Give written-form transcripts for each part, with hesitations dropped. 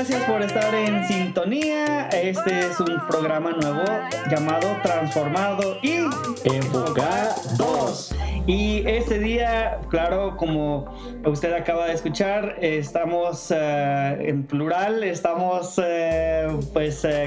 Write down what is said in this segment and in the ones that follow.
gracias por estar en sintonía. Este es un programa nuevo llamado Transformado y Enfocados. Y este día, claro, como usted acaba de escuchar, estamos en plural, estamos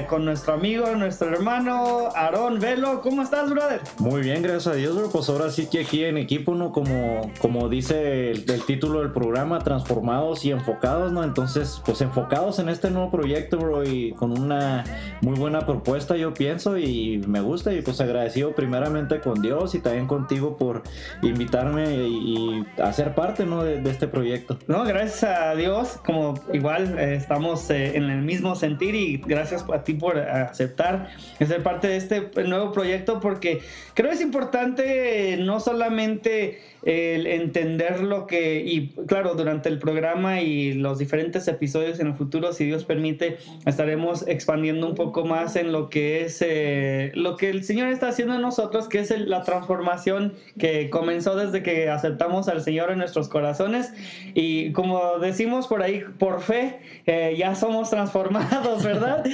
con nuestro amigo, nuestro hermano, Aarón Velo. ¿Cómo estás, brother? Muy bien, gracias a Dios, bro. Pues ahora sí que aquí en equipo, ¿no? Como dice el título del programa, Transformados y Enfocados, ¿no? Entonces, pues enfocados en este nuevo proyecto, bro, y con una muy buena propuesta, yo pienso, y me gusta, y pues agradecido primeramente con Dios y también contigo por invitarme y hacer parte, ¿no? de este proyecto. No, gracias a Dios, como igual estamos en el mismo sentir, y gracias a ti por aceptar ser parte de este nuevo proyecto, porque creo que es importante no solamente el entender lo que, y claro, durante el programa y los diferentes episodios en el futuro, si Dios permite, estaremos expandiendo un poco más en lo que es lo que el Señor está haciendo en nosotros, que es la transformación que comenzó desde que aceptamos al Señor en nuestros corazones, y como decimos por ahí, por fe, ya somos transformados, ¿verdad?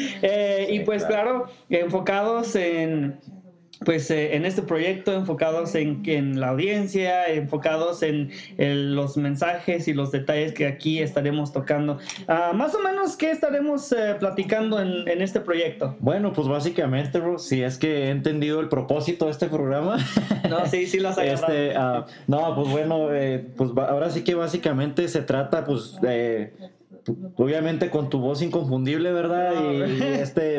Y pues claro, enfocados en... pues en este proyecto, enfocados en la audiencia, enfocados en los mensajes y los detalles que aquí estaremos tocando. Más o menos, ¿qué estaremos platicando en este proyecto? Bueno, pues básicamente, bro, si es que he entendido el propósito de este programa. No, sí lo has agarrado. No, pues bueno, pues ahora sí que básicamente se trata, pues... obviamente con tu voz inconfundible, ¿verdad?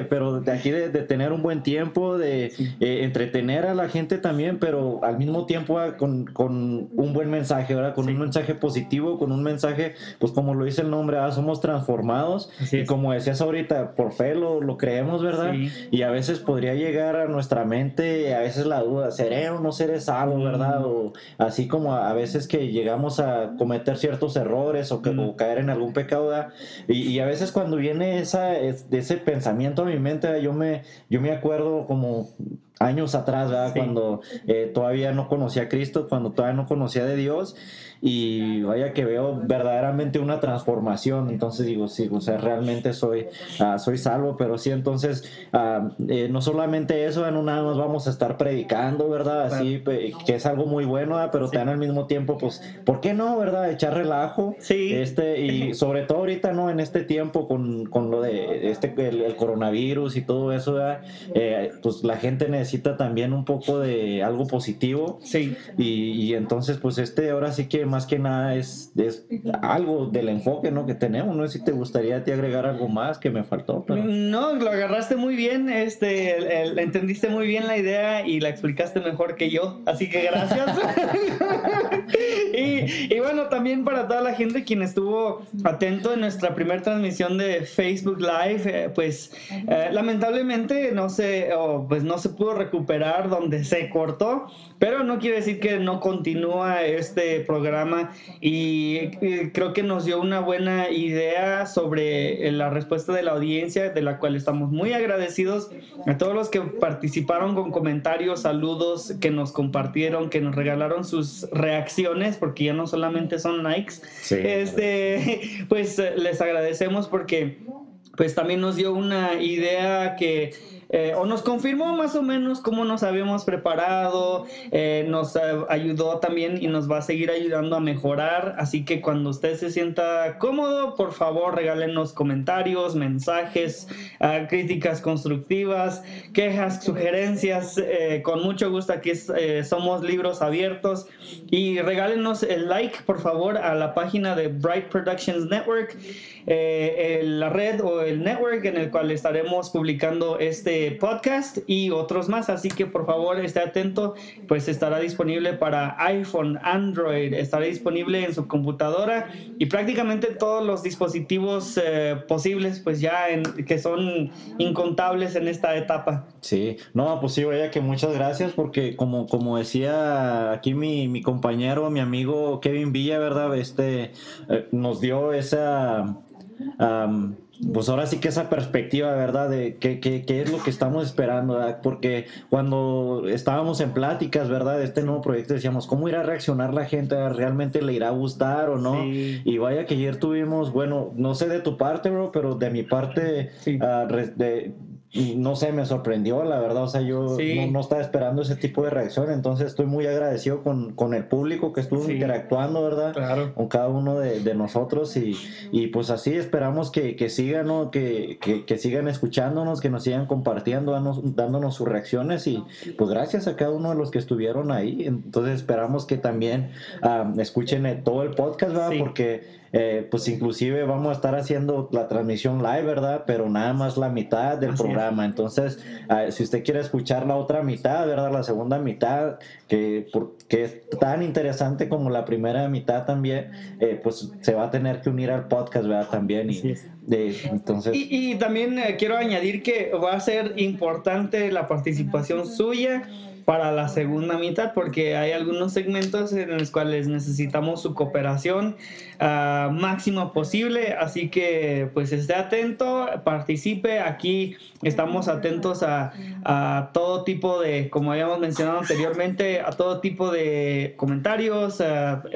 Pero de aquí de tener un buen tiempo, de entretener a la gente también, pero al mismo tiempo con un buen mensaje, ¿verdad? Con un mensaje positivo, con un mensaje, pues como lo dice el nombre, somos transformados. Y como decías ahorita, por fe lo creemos, ¿verdad? Sí. Y a veces podría llegar a nuestra mente, a veces la duda, ¿seré o no seré salvo, verdad? O así como a veces que llegamos a cometer ciertos errores o caer en algún pecado. Y a veces cuando viene ese pensamiento a mi mente, yo me acuerdo como años atrás, ¿verdad? Sí. Cuando todavía no conocía a Cristo, cuando todavía no conocía de Dios, y vaya que veo verdaderamente una transformación. Entonces digo, sí, o sea, realmente soy salvo. Pero sí, entonces no solamente eso, no nada más vamos a estar predicando, ¿verdad? Así, que es algo muy bueno, ¿verdad? Pero también al mismo tiempo, pues, ¿por qué no, verdad? Echar relajo. Sí. Y sobre todo ahorita, ¿no? En este tiempo con lo de el coronavirus y todo eso, ¿verdad? Pues la gente necesita también un poco de algo positivo. Sí. Y entonces, pues ahora sí que más que nada es algo del enfoque, ¿no? Que tenemos. No sé si te gustaría a ti agregar algo más que me faltó, pero... No, lo agarraste muy bien, entendiste muy bien la idea y la explicaste mejor que yo, así que gracias. y bueno, también para toda la gente quien estuvo atento en nuestra primera transmisión de Facebook Live, lamentablemente no se pudo recuperar donde se cortó, pero no quiere decir que no continúa este programa, y creo que nos dio una buena idea sobre la respuesta de la audiencia, de la cual estamos muy agradecidos a todos los que participaron con comentarios, saludos, que nos compartieron, que nos regalaron sus reacciones, porque ya no solamente son likes. Sí. Pues les agradecemos, porque pues también nos dio una idea que o nos confirmó más o menos cómo nos habíamos preparado, nos ayudó también y nos va a seguir ayudando a mejorar. Así que cuando usted se sienta cómodo, por favor, regálenos comentarios, mensajes, críticas constructivas, quejas, sugerencias. Con mucho gusto, aquí somos libros abiertos. Y regálenos el like, por favor, a la página de Bright Productions Network, la red o el network en el cual estaremos publicando este podcast y otros más, así que por favor esté atento, pues estará disponible para iPhone, Android, estará disponible en su computadora y prácticamente todos los dispositivos posibles, pues ya que son incontables en esta etapa. Sí, no, pues sí, vaya que muchas gracias, porque como decía aquí mi compañero, mi amigo Kevin Villa, ¿verdad? Nos dio esa... pues ahora sí que esa perspectiva, ¿verdad? De qué es lo que estamos esperando, ¿verdad? Porque cuando estábamos en pláticas, ¿verdad? De este nuevo proyecto decíamos, ¿cómo irá a reaccionar la gente? ¿Realmente le irá a gustar o no? Sí. Y vaya que ayer tuvimos, bueno, no sé de tu parte, bro, pero de mi parte, sí. No sé, me sorprendió, la verdad, o sea, yo sí. no estaba esperando ese tipo de reacción, entonces estoy muy agradecido con el público que estuvo sí. interactuando, ¿verdad? Claro. Con cada uno de nosotros y pues así esperamos que sigan, ¿no? Que sigan escuchándonos, que nos sigan compartiendo, dándonos sus reacciones y pues gracias a cada uno de los que estuvieron ahí, entonces esperamos que también escuchen todo el podcast, ¿verdad? Sí. Porque... pues inclusive vamos a estar haciendo la transmisión live, ¿verdad? Pero nada más la mitad del Así programa. Es. Entonces, si usted quiere escuchar la otra mitad, ¿verdad? La segunda mitad, que es tan interesante como la primera mitad también, pues se va a tener que unir al podcast, ¿verdad? También. Entonces... y también quiero añadir que va a ser importante la participación suya para la segunda mitad, porque hay algunos segmentos en los cuales necesitamos su cooperación máxima posible, así que pues esté atento, participe, aquí estamos atentos a todo tipo de, como habíamos mencionado anteriormente, a todo tipo de comentarios,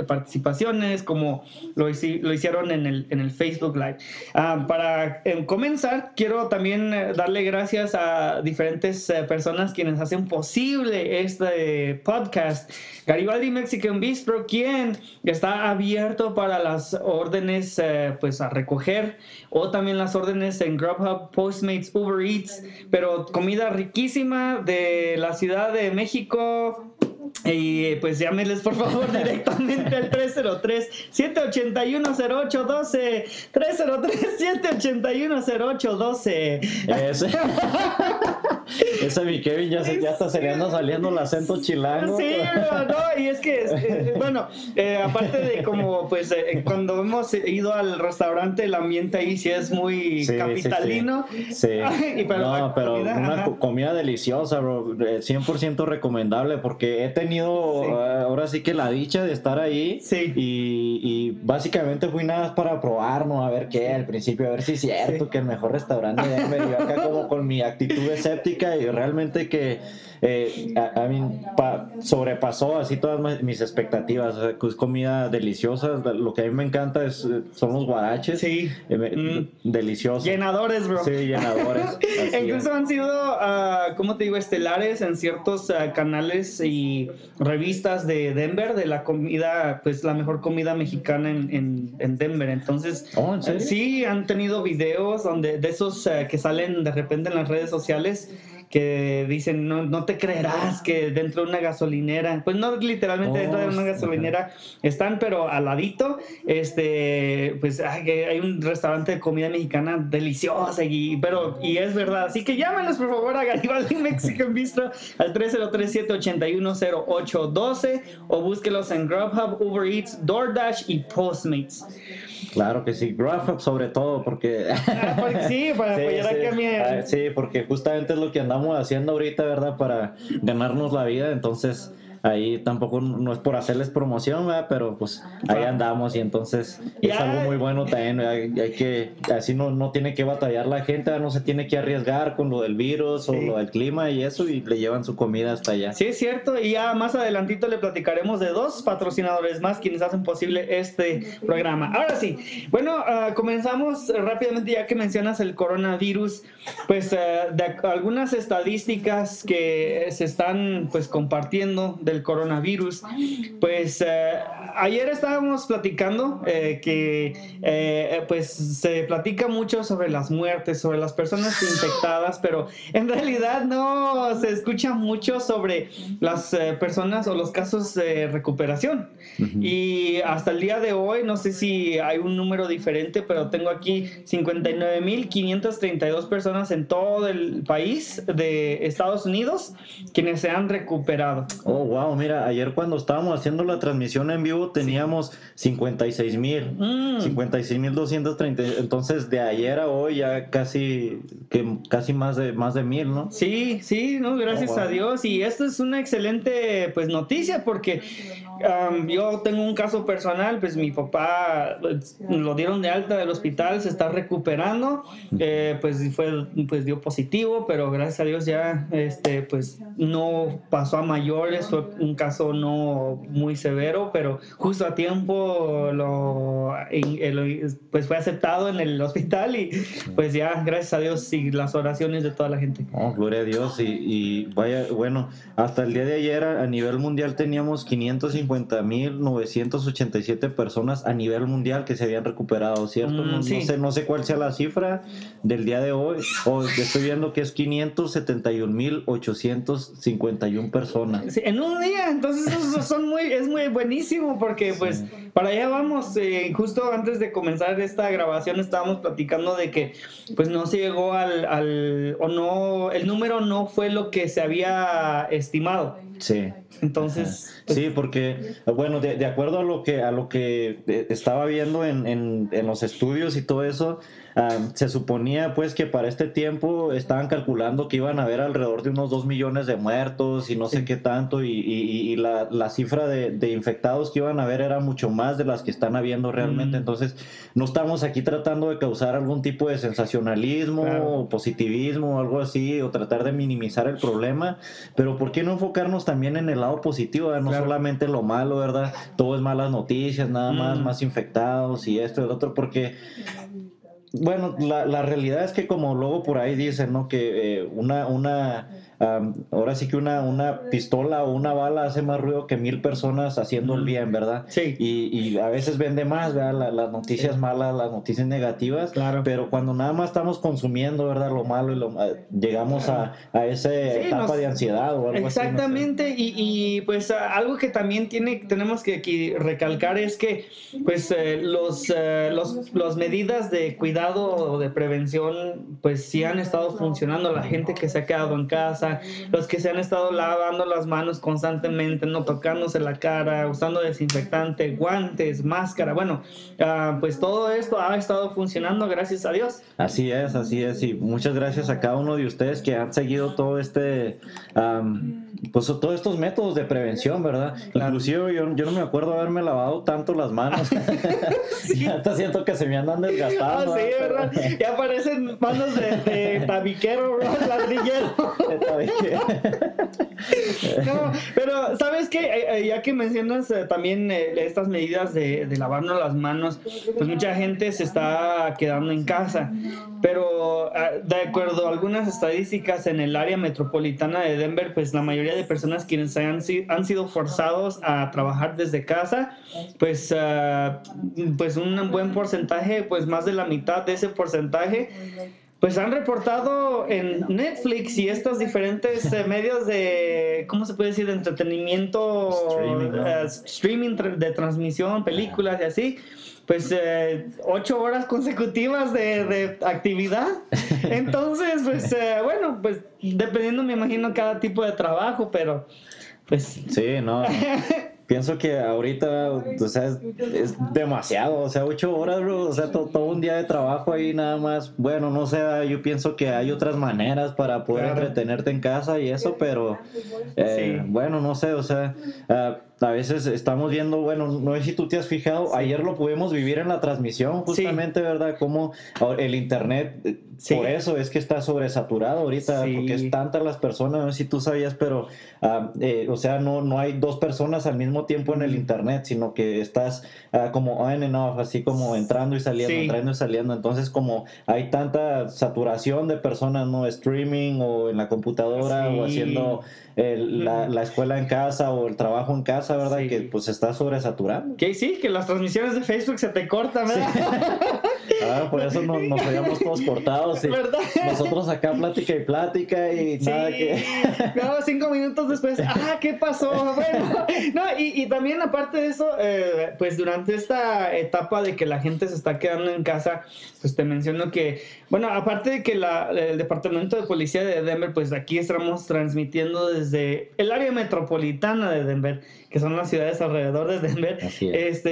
participaciones, como lo hicieron en el Facebook Live. Para comenzar, quiero también darle gracias a diferentes personas quienes hacen posible este podcast. Garibaldi Mexican Bistro, quien está abierto para las órdenes pues a recoger o también las órdenes en Grubhub, Postmates, Uber Eats, pero comida riquísima de la Ciudad de México. Y pues llámenles por favor directamente al 303-781-0812 303-781-0812. Ese mi Kevin ya está saliendo el acento chilango. Sí, no, y es que bueno, aparte de como pues cuando hemos ido al restaurante, el ambiente ahí sí es muy capitalino. Sí. Y pero comida deliciosa, bro, 100% recomendable porque he tenido ahora sí que la dicha de estar ahí y básicamente fui nada más para probarnos a ver qué al principio, a ver si es cierto que el mejor restaurante de Denver, yo acá como con mi actitud escéptica y realmente que sobrepasó así todas mis expectativas, o sea, que es comida deliciosa, lo que a mí me encanta son los guaraches deliciosos, llenadores, bro, llenadores. Incluso han sido estelares en ciertos canales y revistas de Denver, de la comida, pues la mejor comida mexicana en Denver. Entonces, ¿en sí han tenido videos donde de esos que salen de repente en las redes sociales que dicen, no te creerás que dentro de una gasolinera, pues no literalmente dentro de una gasolinera están, pero al ladito, pues hay un restaurante de comida mexicana deliciosa, y es verdad. Así que llámenos por favor a Garibaldi Mexican Bistro al 303-781-0812 o búsquelos en Grubhub, Uber Eats, DoorDash y Postmates. Claro que sí, Grubhub sobre todo, porque... para apoyar aquí a mi... Sí, porque justamente es lo que andamos haciendo ahorita, ¿verdad? Para ganarnos la vida, entonces... Ahí tampoco no es por hacerles promoción, ¿verdad? Pero pues ahí andamos y entonces es algo muy bueno también. Hay que, así no tiene que batallar la gente, ¿verdad? No se tiene que arriesgar con lo del virus o lo del clima y eso, y le llevan su comida hasta allá. Sí, es cierto. Y ya más adelantito le platicaremos de dos patrocinadores más quienes hacen posible este programa. Ahora sí, bueno, comenzamos rápidamente ya que mencionas el coronavirus, pues de algunas estadísticas que se están pues compartiendo del coronavirus, pues ayer estábamos platicando que pues se platica mucho sobre las muertes, sobre las personas infectadas, pero en realidad no se escucha mucho sobre las personas o los casos de recuperación. Uh-huh. Y hasta el día de hoy, no sé si hay un número diferente, pero tengo aquí 59,532 personas en todo el país de Estados Unidos quienes se han recuperado. Oh, wow. Wow, mira, ayer cuando estábamos haciendo la transmisión en vivo teníamos 56,000, 56,230. Entonces de ayer a hoy ya casi más de 1,000, ¿no? Sí, no, gracias a Dios. Y esto es una excelente pues noticia porque yo tengo un caso personal, pues mi papá lo dieron de alta del hospital, se está recuperando, pues dio positivo, pero gracias a Dios ya pues no pasó a mayores, fue un caso no muy severo, pero justo a tiempo pues fue aceptado en el hospital y pues ya gracias a Dios y las oraciones de toda la gente. Oh, gloria a Dios y vaya, bueno, hasta el día de ayer a nivel mundial teníamos 550,987 personas a nivel mundial que se habían recuperado, ¿cierto? No sé cuál sea la cifra del día de hoy. Estoy viendo que es 571,851 personas. Sí, en un día, entonces eso es muy buenísimo porque pues para allá vamos. Justo antes de comenzar esta grabación estábamos platicando de que pues no se llegó el número no fue lo que se había estimado. Sí. Entonces, sí, porque bueno, de acuerdo a lo que estaba viendo en los estudios y todo eso, se suponía pues que para este tiempo estaban calculando que iban a haber alrededor de unos 2 millones de muertos y no sé qué tanto, y la cifra de infectados que iban a haber era mucho más de las que están habiendo realmente. Entonces no estamos aquí tratando de causar algún tipo de sensacionalismo o positivismo o algo así, o tratar de minimizar el problema, pero ¿por qué no enfocarnos también en el lado positivo, ¿verdad? No solamente lo malo, ¿verdad? Todo es malas noticias, nada más, más infectados y esto y el otro, porque... Bueno, la realidad es que como luego por ahí dicen, ¿no? Que ahora sí que una pistola o una bala hace más ruido que 1,000 personas haciendo el bien, ¿verdad? Sí. Y a veces vende más, ¿verdad? Las noticias malas, las noticias negativas. Claro. Pero cuando nada más estamos consumiendo, ¿verdad? Lo malo y llegamos a esa etapa de ansiedad o algo exactamente, así. Exactamente. No sé. Y pues algo que también tenemos que recalcar es que pues los medidas de cuidado o de prevención pues sí han estado funcionando. La gente que se ha quedado en casa, los que se han estado lavando las manos constantemente, no tocándose la cara, usando desinfectante, guantes, máscara, bueno, pues todo esto ha estado funcionando, gracias a Dios. Así es, y muchas gracias a cada uno de ustedes que han seguido todo pues todos estos métodos de prevención, ¿verdad? Claro. Inclusive yo no me acuerdo haberme lavado tanto las manos. Sí. Ya hasta siento que se me andan desgastando. Oh, sí, ¿verdad? Pero... ya parecen manos de tabiquero, bro, ladrillero. No, pero ¿sabes qué? Ya que mencionas también estas medidas de lavarnos las manos, pues mucha gente se está quedando en casa, pero de acuerdo a algunas estadísticas en el área metropolitana de Denver, pues la mayoría de personas quienes han sido forzados a trabajar desde casa, pues un buen porcentaje, pues más de la mitad de ese porcentaje, pues han reportado en Netflix y estos diferentes medios de, ¿cómo se puede decir?, de entretenimiento, streaming de transmisión, películas y así, pues 8 horas consecutivas de actividad. Entonces, pues bueno, pues dependiendo, me imagino, cada tipo de trabajo, pero pues... Sí, no... Pienso que ahorita, o sea, es demasiado, o sea, 8 horas, bro, o sea, todo un día de trabajo ahí nada más. Bueno, no sé, yo pienso que hay otras maneras para poder entretenerte en casa y eso, pero bueno, no sé, o sea, a veces estamos viendo, bueno, no sé si tú te has fijado, ayer lo pudimos vivir en la transmisión, justamente, ¿verdad? Como el internet, por eso es que está sobresaturado ahorita, porque es tantas las personas, no sé si tú sabías, pero, o sea, no hay dos personas al mismo tiempo en el internet, sino que estás como on and off, así como entrando y saliendo, entrando y saliendo. Entonces, como hay tanta saturación de personas, ¿no? Streaming o en la computadora o haciendo la escuela en casa o el trabajo en casa, ¿verdad? Sí. Que pues está sobresaturado. Que sí, que las transmisiones de Facebook se te cortan, ¿verdad? Sí. Ah, por eso nos veíamos todos cortados. Y nosotros acá plática y sí, nada que... No, 5 minutos después, ¿qué pasó? Bueno, no, y también aparte de eso, pues durante esta etapa de que la gente se está quedando en casa, pues te menciono que, bueno, aparte de que el Departamento de Policía de Denver, pues aquí estamos transmitiendo desde el área metropolitana de Denver, que son las ciudades alrededor de Denver. Así es.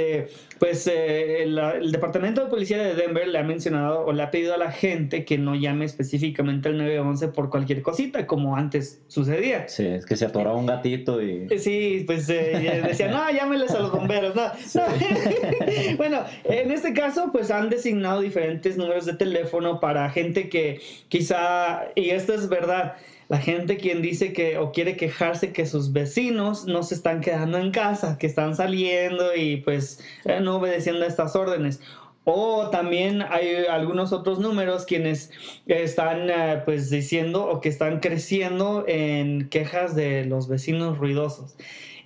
Pues el Departamento de Policía de Denver le ha mencionado o le ha pedido a la gente que no llame específicamente al 911 por cualquier cosita, como antes sucedía. Sí, es que se atoraba un gatito y... Sí, pues decían, no, llámeles a los bomberos, no. Sí. No. Bueno, en este caso, pues han designado diferentes números de teléfono para gente que quizá, y esto es verdad, la gente quien dice que o quiere quejarse que sus vecinos no se están quedando en casa, que están saliendo y pues no obedeciendo a estas órdenes. O también hay algunos otros números quienes están pues diciendo o que están creciendo en quejas de los vecinos ruidosos.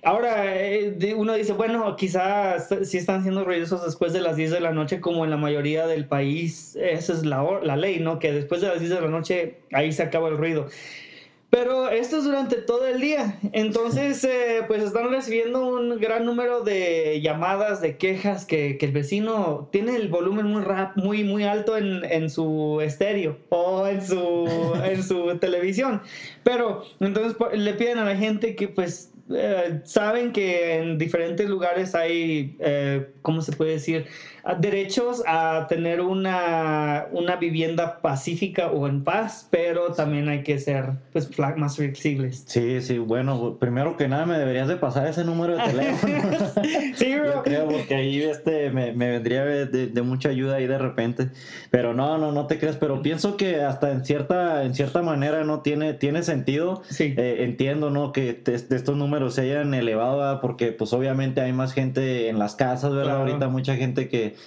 Ahora, uno dice, bueno, quizás sí están siendo ruidosos después de las 10 de la noche, como en la mayoría del país. Esa es la ley, ¿no? Que después de las 10 de la noche, ahí se acaba el ruido. Pero esto es durante todo el día. Entonces, pues están recibiendo un gran número de llamadas, de quejas, que el vecino tiene el volumen muy, muy alto en su estéreo o en su televisión. Pero entonces le piden a la gente que pues... saben que en diferentes lugares hay, ¿cómo se puede decir?, derechos a tener una vivienda pacífica o en paz, pero también hay que ser pues más flexibles. Sí, sí, bueno, primero que nada me deberías de pasar ese número de teléfono. Sí, bro. Yo creo, porque ahí me vendría de mucha ayuda ahí de repente. Pero no te creas, pero pienso que hasta en cierta manera no tiene sentido. Sí. Entiendo, ¿no?, que estos números se hayan elevado, ¿verdad?, porque pues obviamente hay más gente en las casas, ¿verdad? Claro. Ahorita mucha gente que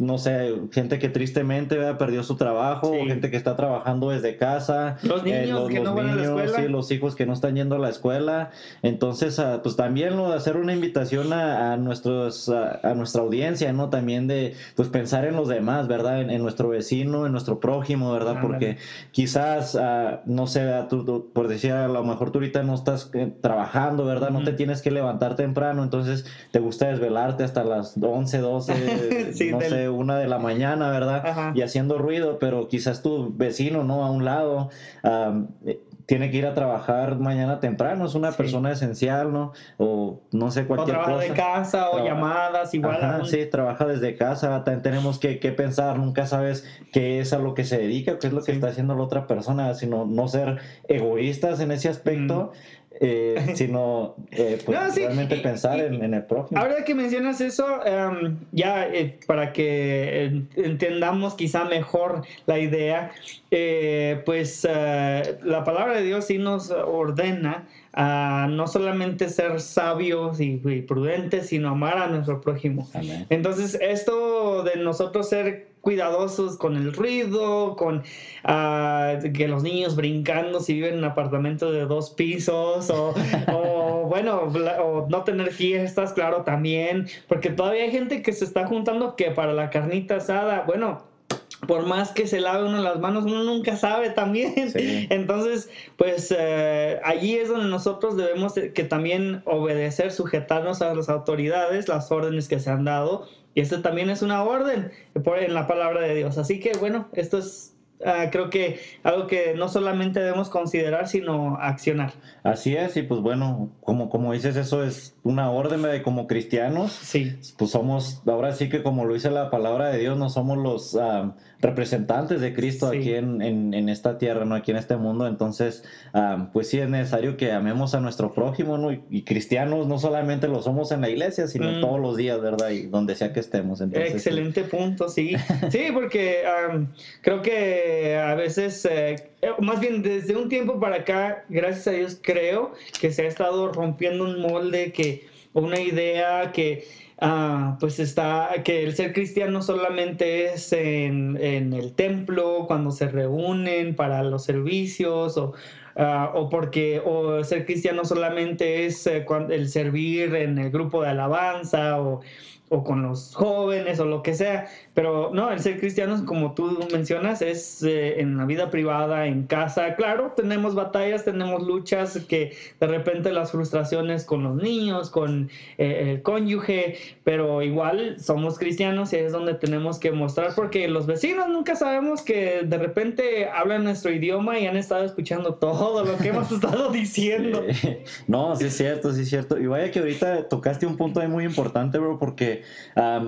no sé, gente que tristemente, ¿verdad?, perdió su trabajo, sí, o gente que está trabajando desde casa, los niños que no van a la escuela, sí, los hijos que no están yendo a la escuela. Entonces pues también hacer una invitación a nuestra audiencia, ¿no?, también de pues pensar en los demás, ¿verdad?, en nuestro vecino, en nuestro prójimo, ¿verdad? Porque quizás no sé, tú, por decir, a lo mejor tú ahorita no estás trabajando, ¿verdad? No te tienes que levantar temprano, entonces te gusta desvelarte hasta las 11, 12, sí, no sé, 1 de la mañana, ¿verdad? Ajá. Y haciendo ruido, pero quizás tu vecino, ¿no?, a un lado, tiene que ir a trabajar mañana temprano, es una, sí, persona esencial, ¿no? O no sé, cualquier cosa. O trabaja de casa, o llamadas, igual. Ajá, sí, trabaja desde casa. También tenemos que pensar, nunca sabes qué es a lo que se dedica, qué es lo, sí, que está haciendo la otra persona, sino no ser egoístas en ese aspecto. Sino pues no, sí, realmente pensar en el prójimo. Ahora que mencionas eso, ya para que entendamos quizá mejor la idea, pues la palabra de Dios sí nos ordena a no solamente ser sabios y prudentes, sino amar a nuestro prójimo. Amén. Entonces esto de nosotros ser cuidadosos con el ruido, con que los niños brincando si viven en apartamentos de 2 pisos, o bueno, o no tener fiestas, claro, también, porque todavía hay gente que se está juntando que para la carnita asada, bueno, por más que se lave uno las manos, uno nunca sabe también. Sí. Entonces, pues allí es donde nosotros debemos que también obedecer, sujetarnos a las autoridades, las órdenes que se han dado. Y esto también es una orden en la palabra de Dios. Así que, bueno, esto es... creo que algo que no solamente debemos considerar, sino accionar. Así es, y pues bueno, como dices, eso es una orden de como cristianos. Sí. Pues somos, ahora sí que como lo dice la palabra de Dios, no somos los representantes de Cristo, sí, aquí en esta tierra, ¿no?, aquí en este mundo. Entonces, pues sí es necesario que amemos a nuestro prójimo, ¿no? Y cristianos no solamente lo somos en la iglesia, sino todos los días, ¿verdad? Y donde sea que estemos. Entonces, excelente punto, sí. Sí, porque creo que a veces, más bien desde un tiempo para acá, gracias a Dios, creo que se ha estado rompiendo un molde, que una idea que pues está, que el ser cristiano solamente es en el templo, cuando se reúnen para los servicios, o porque ser cristiano solamente es el servir en el grupo de alabanza, o o con los jóvenes o lo que sea, pero no, el ser cristianos, como tú mencionas, es en la vida privada, en casa. Claro, tenemos batallas, tenemos luchas, que de repente las frustraciones con los niños, con el cónyuge, pero igual somos cristianos y es donde tenemos que mostrar, porque los vecinos nunca sabemos que de repente hablan nuestro idioma y han estado escuchando todo lo que hemos estado diciendo. No, sí es cierto, sí es cierto. Y vaya que ahorita tocaste un punto ahí muy importante, bro, porque a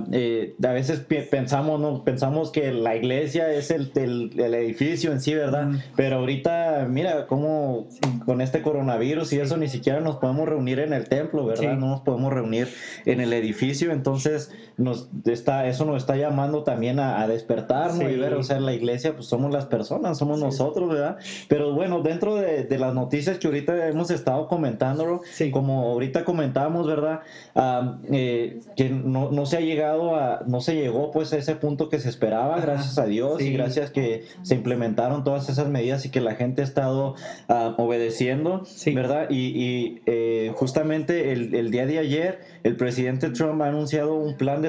veces pensamos, ¿no? Pensamos que la iglesia es el edificio en sí, ¿verdad? Pero ahorita, mira cómo con este coronavirus y eso ni siquiera nos podemos reunir en el templo, ¿verdad? Sí. No nos podemos reunir en el edificio, entonces eso nos está llamando también a despertarnos, sí, y ver, o sea, la iglesia, pues somos las personas, somos nosotros, ¿verdad? Pero bueno, dentro de las noticias que ahorita hemos estado comentando, como ahorita comentábamos, ¿verdad? Que no se llegó pues a ese punto que se esperaba, gracias a Dios, y gracias que se implementaron todas esas medidas y que la gente ha estado obedeciendo, ¿verdad? Y justamente el día de ayer el presidente Trump ha anunciado un plan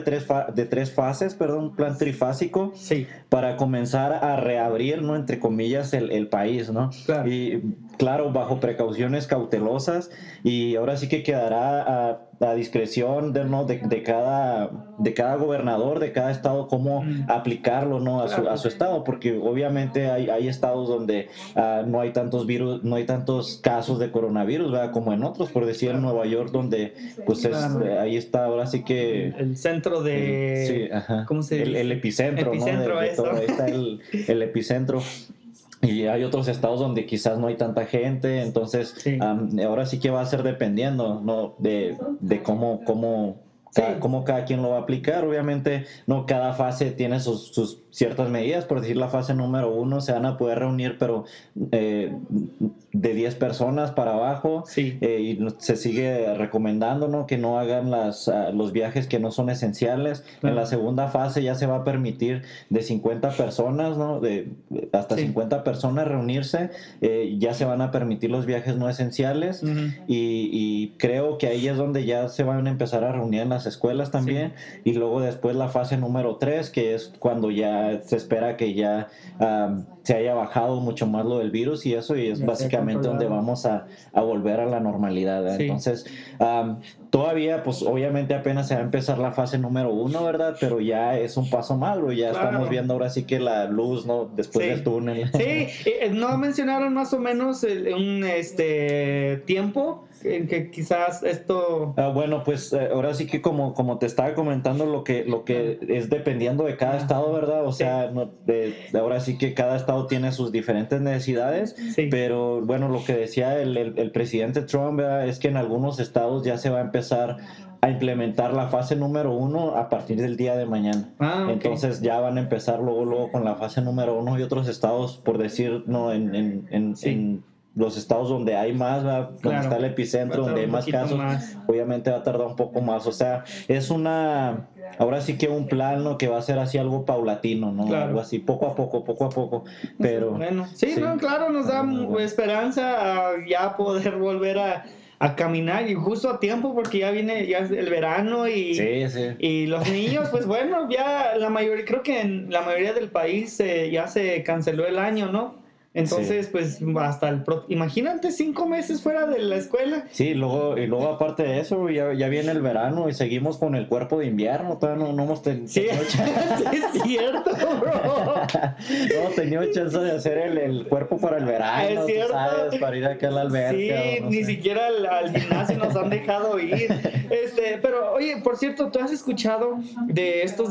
trifásico, para comenzar a reabrir, ¿no?, entre comillas, el país, ¿no? Claro. Y claro, bajo precauciones cautelosas, y ahora sí que quedará a discreción de cada gobernador, de cada estado, cómo aplicarlo, ¿no?, a su estado, porque obviamente hay estados donde no hay tantos virus, no hay tantos casos de coronavirus, ¿verdad?, como en otros, por decir en Nueva York, donde pues ahí está ahora sí que el centro de ¿cómo se dice? El epicentro, ¿no? De todo, ahí está el epicentro. Y hay otros estados donde quizás no hay tanta gente, entonces ahora sí que va a ser dependiendo, ¿no?, de cómo cada quien lo va a aplicar. Obviamente, no, cada fase tiene sus ciertas medidas. Por decir, la fase número 1 se van a poder reunir, pero de 10 personas para abajo, y se sigue recomendando, ¿no?, que no hagan los viajes que no son esenciales. En la segunda fase ya se va a permitir de 50 personas, ¿no?, hasta 50 personas reunirse. Ya se van a permitir los viajes no esenciales, y creo que ahí es donde ya se van a empezar a reunir en las escuelas también, y luego después la fase número 3, que es cuando ya se espera que ya se haya bajado mucho más lo del virus y eso, y es básicamente donde vamos a volver a la normalidad, ¿eh? Entonces todavía pues obviamente apenas se va a empezar la fase número 1, ¿verdad? Pero ya es un paso más, bro. Ya estamos viendo ahora sí que la luz, ¿no?, después del túnel. No mencionaron más o menos un tiempo en que quizás esto... bueno, pues ahora sí que como te estaba comentando, lo que es dependiendo de cada estado, ¿verdad? O sea, ahora sí que cada estado tiene sus diferentes necesidades, pero bueno, lo que decía el presidente Trump, ¿verdad?, es que en algunos estados ya se va a empezar a implementar la fase número 1 a partir del día de mañana. Entonces ya van a empezar luego con la fase número 1, y otros estados, por decir, no, en los estados donde hay más, donde está el epicentro, donde hay más casos, obviamente va a tardar un poco más. O sea, es ahora sí que un plan, ¿no?, que va a ser así algo paulatino, ¿no? Algo así, poco a poco, pero... Bueno, sí. No, claro, nos da esperanza a ya poder volver a caminar, y justo a tiempo, porque ya viene ya el verano y, y los niños, pues bueno, ya la mayoría, creo que en la mayoría del país ya se canceló el año, ¿no? Entonces, pues, hasta imagínate 5 meses fuera de la escuela. Sí, luego aparte de eso, ya viene el verano y seguimos con el cuerpo de invierno. Todavía no hemos tenido chance. Es cierto, bro. No he tenido chance de hacer el cuerpo para el verano. Es cierto. ¿Sabes? Para ir acá a la alberca. Sí, no ni siquiera al gimnasio nos han dejado ir. Pero, oye, por cierto, ¿tú has escuchado de estas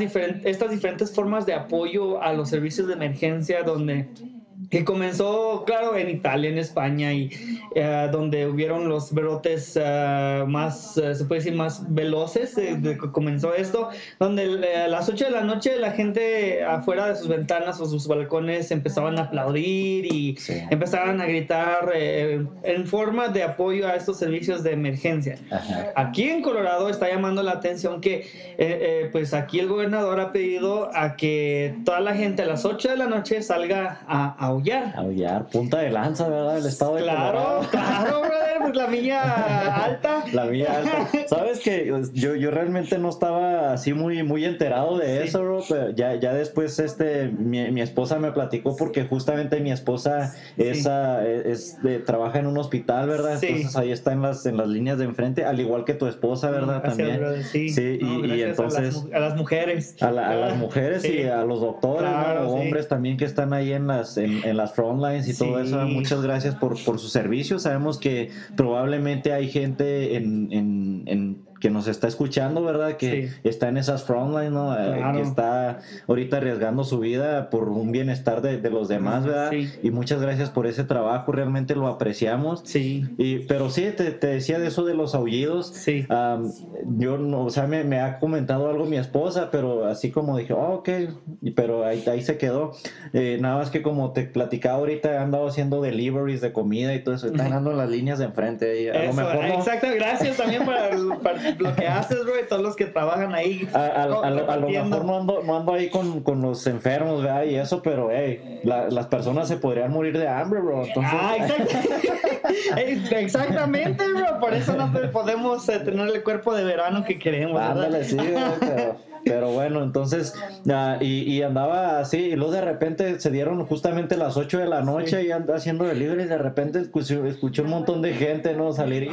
diferentes formas de apoyo a los servicios de emergencia que comenzó, claro, en Italia, en España, y donde hubieron los brotes se puede decir, más veloces? Comenzó esto, donde a las 8 de la noche la gente afuera de sus ventanas o sus balcones empezaban a aplaudir y empezaban a gritar en forma de apoyo a estos servicios de emergencia. Aquí en Colorado está llamando la atención que, pues aquí el gobernador ha pedido a que toda la gente a las 8 de la noche salga a aullar. Punta de lanza, ¿verdad?, el estado de Colorado. Claro, brother. ver, pues la mía alta. La mía alta. Sabes que yo realmente no estaba así muy enterado de eso, bro, pero ya después mi esposa me platicó, porque justamente mi esposa trabaja en un hospital, ¿verdad? Sí. Entonces ahí está en las líneas de enfrente, al igual que tu esposa, ¿verdad? También. Brother, sí. No, y entonces a las mujeres. A las mujeres y a los doctores, claro, ¿no? Hombres también que están ahí en las frontlines y todo eso. Muchas gracias por su servicio. Sabemos que probablemente hay gente que nos está escuchando, ¿verdad? Que está en esas frontlines, ¿no? Claro. Que está ahorita arriesgando su vida por un bienestar de los demás, ¿verdad? Sí. Y muchas gracias por ese trabajo, realmente lo apreciamos. Sí. Pero sí, te decía de eso de los aullidos. Sí. Yo no, o sea, me ha comentado algo mi esposa, pero así como dije, ok, pero ahí se quedó. Nada más que como te platicaba ahorita, he andado haciendo deliveries de comida y todo eso, están dando las líneas de enfrente. Y a eso, lo mejor no. Exacto, gracias también para lo que haces, güey, todos los que trabajan ahí. A lo mejor no ando ahí con los enfermos, ¿verdad? Y eso, pero, hey, las personas se podrían morir de hambre, bro. Entonces, exactamente, bro. Por eso no podemos tener el cuerpo de verano que queremos, ¿verdad? Ándale, sí, bro, pero bueno, entonces, y andaba así, y luego de repente se dieron justamente las 8 de la noche y andaba haciendo delivery, y de repente escuché un montón de gente, ¿no? Salir y...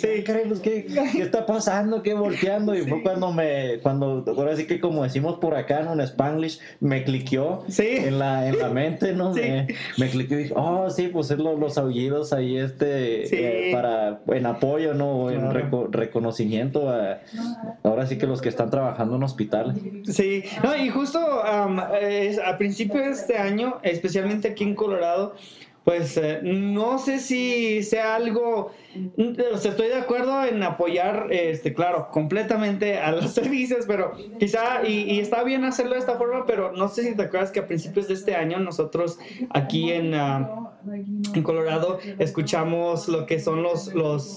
¿Qué está pasando? ¿Qué volteando? Y fue cuando ahora sí que, como decimos por acá, ¿no? En Spanglish, me cliqueó en la mente, ¿no? Me cliqueó y dije, pues es los aullidos ahí en apoyo, ¿no? En reconocimiento a ahora sí que los que están trabajando en hospitales. Sí, no, y justo a principios de este año, especialmente aquí en Colorado, pues no sé si sea algo... O sea, estoy de acuerdo en apoyar, claro, completamente a los servicios, pero quizá, y está bien hacerlo de esta forma, pero no sé si te acuerdas que a principios de este año nosotros aquí en Colorado escuchamos lo que son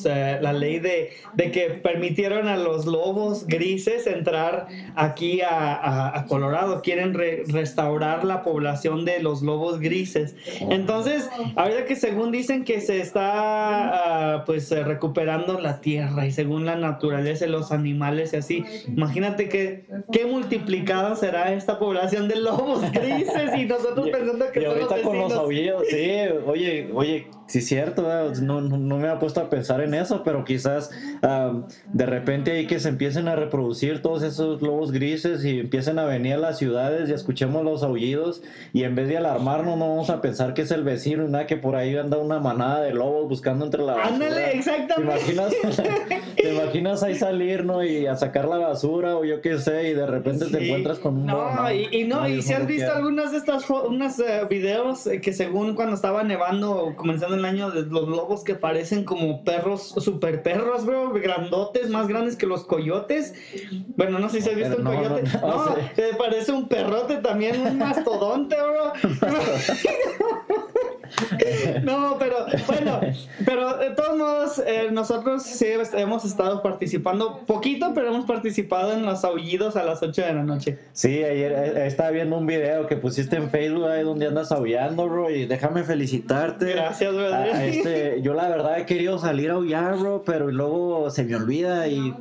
la ley de que permitieron a los lobos grises entrar aquí a Colorado. Quieren restaurar la población de los lobos grises. Entonces, ahorita que según dicen que se está recuperando la tierra y según la naturaleza, los animales y así, imagínate qué multiplicada será esta población de lobos grises y nosotros pensando que son los vecinos. Con los aullidos, oye, sí es cierto, no me ha puesto a pensar en eso, pero quizás de repente ahí que se empiecen a reproducir todos esos lobos grises y empiecen a venir a las ciudades y escuchemos los aullidos y en vez de alarmarnos no vamos a pensar que es el vecino y nada, que por ahí anda una manada de lobos buscando entre la basura. Ándale, exactamente. ¿Te imaginas ahí salir, ¿no? Y a sacar la basura o yo qué sé, y de repente te encuentras con un lobo. Y si has visto algunas de estas videos que según cuando estaba nevando, comenzando el año, de los lobos que parecen como perros, super perros, bro, grandotes, más grandes que los coyotes. Bueno, no sé si has visto un coyote. Parece un perrote también, un mastodonte, bro. No, pero bueno, pero de todos modos nosotros sí hemos estado participando poquito, pero hemos participado en los aullidos a las 8 de la noche. Sí, ayer estaba viendo un video que pusiste en Facebook ahí donde andas aullando, bro, y déjame felicitarte. Gracias, bro. Yo la verdad he querido salir a aullar, bro, pero luego se me olvida ahí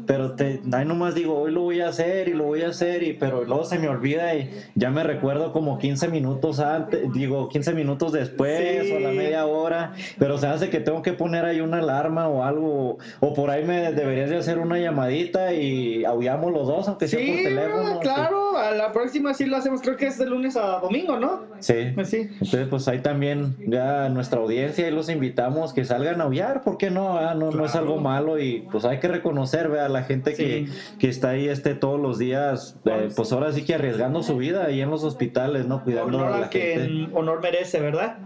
nomás digo, hoy lo voy a hacer y lo voy a hacer, pero luego se me olvida y ya me recuerdo como 15 minutos antes, digo 15 minutos después. Sí. O la media hora, pero se hace que tengo que poner ahí una alarma o algo, o por ahí me deberías de hacer una llamadita y aullamos los dos, aunque sea por teléfono. Claro, a la próxima sí lo hacemos, creo que es de lunes a domingo, ¿no? Sí. Entonces pues ahí también ya nuestra audiencia y los invitamos que salgan a aullar, ¿por qué no? No es algo malo y pues hay que reconocer, ¿verdad? La gente que está ahí todos los días, pues ahora sí que arriesgando su vida ahí en los hospitales, ¿no? Cuidando honor a la gente. En honor merece, ¿verdad?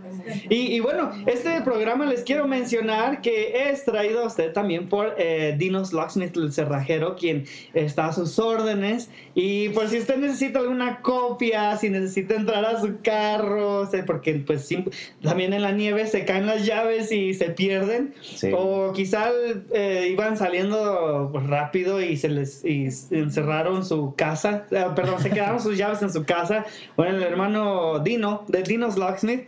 Y bueno, este programa les quiero mencionar que es traído a usted también por Dinos Locksmith, el cerrajero, quien está a sus órdenes. Y por si usted necesita alguna copia, si necesita entrar a su carro, porque pues también en la nieve se caen las llaves y se pierden. Sí. O quizá iban saliendo rápido y se les encerraron su casa, se quedaron sus llaves en su casa. Bueno, el hermano Dino, de Dinos Locksmith,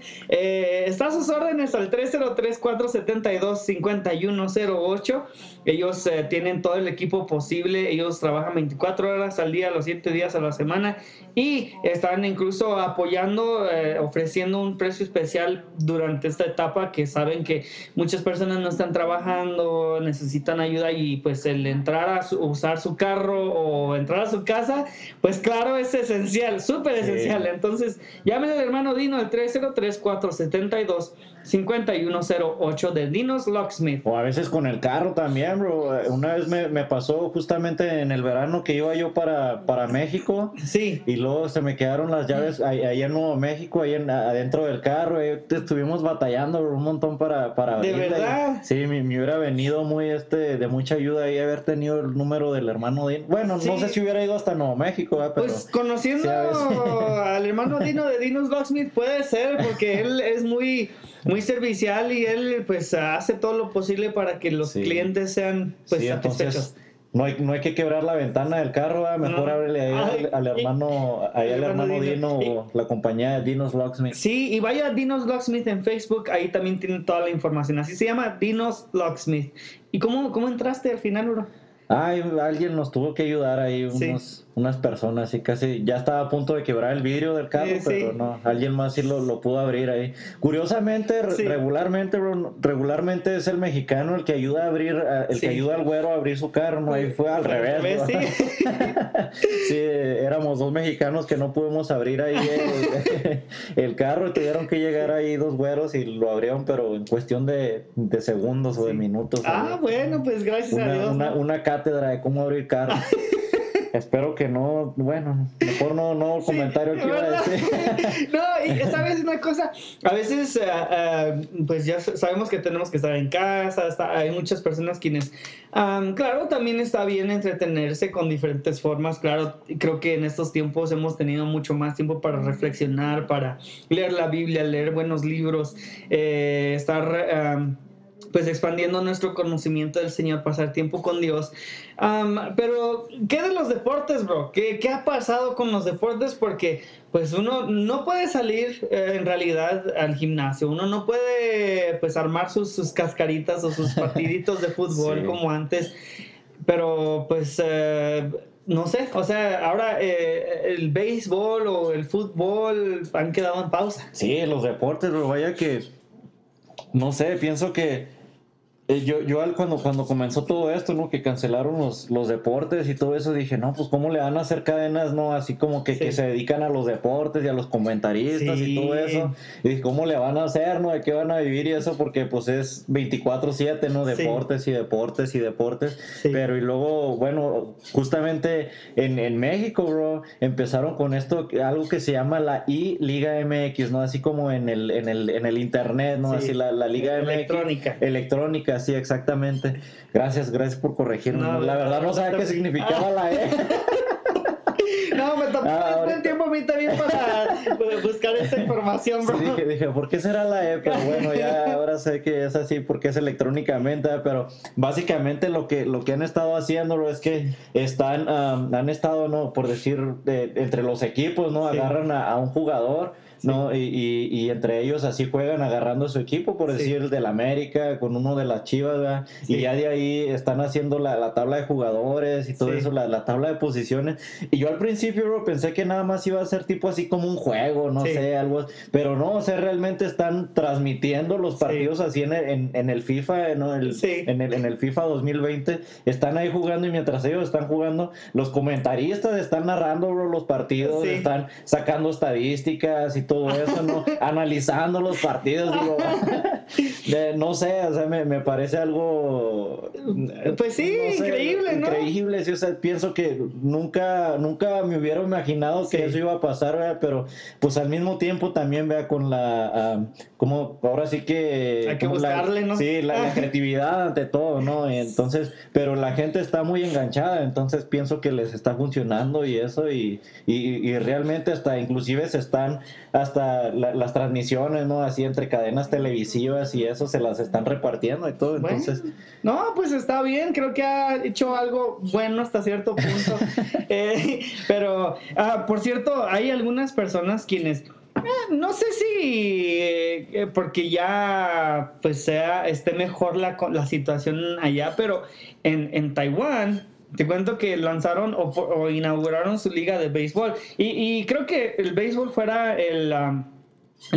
Está a sus órdenes al 303-472-5108. Ellos tienen todo el equipo posible. Ellos trabajan 24 horas al día, los 7 días a la semana. Y están incluso apoyando, ofreciendo un precio especial durante esta etapa, que saben que muchas personas no están trabajando, necesitan ayuda, y pues el entrar a usar su carro o entrar a su casa, pues claro, es esencial, súper esencial. Sí. Entonces, llámenle al hermano Dino al 303-472-5108 de Dinos Locksmith. O a veces con el carro también, bro. Una vez me pasó justamente en el verano que iba yo para México. Sí. Y luego se me quedaron las llaves ahí en Nuevo México, ahí adentro del carro. Estuvimos batallando un montón para ¿de venir? Verdad? Sí, me hubiera venido muy de mucha ayuda ahí haber tenido el número del hermano Dino. Bueno, sí. No sé si hubiera ido hasta Nuevo México, pero pues conociendo sí, al hermano Dino de Dinos Locksmith puede ser, porque él es muy, muy servicial y él pues hace todo lo posible para que los sí. clientes sean pues sí, satisfechos. Entonces, no hay que quebrar la ventana del carro, mejor no. Ábrele ahí al hermano Dino o la compañía de Dinos Locksmith. Sí, y vaya a Dinos Locksmith en Facebook, ahí también tienen toda la información. Así se llama, Dinos Locksmith. ¿Y cómo entraste al final, bro? Ay, alguien nos tuvo que ayudar ahí, unas personas, y casi ya estaba a punto de quebrar el vidrio del carro, sí, pero sí. No, alguien más sí lo pudo abrir ahí. Curiosamente, sí. regularmente es el mexicano el que ayuda a abrir, el sí. que ayuda al güero a abrir su carro, ¿no? Ahí fue al revés. Sí. Sí, éramos dos mexicanos que no pudimos abrir ahí el carro, y tuvieron que llegar ahí dos güeros y lo abrieron, pero en cuestión de segundos sí. o de minutos. Ah, ahí. Bueno, pues gracias a Dios. Una cátedra de cómo abrir carro. Espero que no, bueno, mejor no el comentario sí, que iba a decir. No, y sabes una cosa, a veces pues ya sabemos que tenemos que estar en casa, hay muchas personas quienes, claro, también está bien entretenerse con diferentes formas, claro, creo que en estos tiempos hemos tenido mucho más tiempo para reflexionar, para leer la Biblia, leer buenos libros, estar... pues expandiendo nuestro conocimiento del Señor, pasar tiempo con Dios. Pero, ¿qué de los deportes, bro? ¿Qué ha pasado con los deportes? Porque, pues, uno no puede salir, en realidad, al gimnasio. Uno no puede, pues, armar sus cascaritas o sus partiditos de fútbol sí. como antes. Pero, pues... no sé, o sea, ahora el béisbol o el fútbol han quedado en pausa. Sí, los deportes, bro, vaya que... No sé, pienso que yo cuando comenzó todo esto, ¿no? Que cancelaron los deportes y todo eso, dije, no, pues cómo le van a hacer cadenas, ¿no? Así como que, sí. que se dedican a los deportes y a los comentaristas sí. y todo eso. Y dije, ¿cómo le van a hacer, no? ¿De qué van a vivir y eso? Porque pues es 24/7, ¿no? Deportes sí. y deportes y deportes. Sí. Pero y luego, bueno, justamente en México, bro, empezaron con esto, algo que se llama la E Liga MX, ¿no? Así como en el internet, ¿no? Sí. Así la Liga MX. Electrónica. Sí, exactamente. Gracias por corregirme. No, la verdad no sabía qué significaba la E. No, me tomó el tiempo a mí también para buscar esa información, bro. Sí, dije, ¿por qué será la E? Pero bueno, ya ahora sé que es así porque es electrónicamente, pero básicamente lo que han estado haciendo es que han estado, no, por decir, entre los equipos, ¿no? Agarran sí. a un jugador. Sí. No, y entre ellos así juegan agarrando su equipo, por decir, sí. del América con uno de las Chivas, sí. y ya de ahí están haciendo la tabla de jugadores y todo sí. eso, la tabla de posiciones. Y yo al principio, bro, pensé que nada más iba a ser tipo así como un juego, no sí. sé, algo, pero no, o sea, realmente están transmitiendo los partidos sí. así en el FIFA, ¿no? Sí. En el FIFA 2020 están ahí jugando, y mientras ellos están jugando, los comentaristas están narrando, bro, los partidos, sí. están sacando estadísticas y todo eso, ¿no? Analizando los partidos, digo, no sé, o sea, me parece algo... Pues sí, no sé, increíble, ¿no? Increíble, sí, o sea, pienso que nunca me hubiera imaginado que sí. eso iba a pasar, ¿verdad? Pero pues al mismo tiempo también, vea, con la... como ahora sí que... Hay que buscarle, ¿no? Sí, la creatividad ante todo, ¿no? Y entonces, pero la gente está muy enganchada, entonces pienso que les está funcionando y eso, y realmente hasta inclusive se están... hasta las transmisiones, ¿no? Así entre cadenas televisivas y eso, se las están repartiendo y todo, entonces... Bueno, no, pues está bien, creo que ha hecho algo bueno hasta cierto punto. Pero, por cierto, hay algunas personas quienes... No sé si porque ya pues sea esté mejor la situación allá, pero en Taiwán te cuento que lanzaron o inauguraron su liga de béisbol y creo que el béisbol fuera el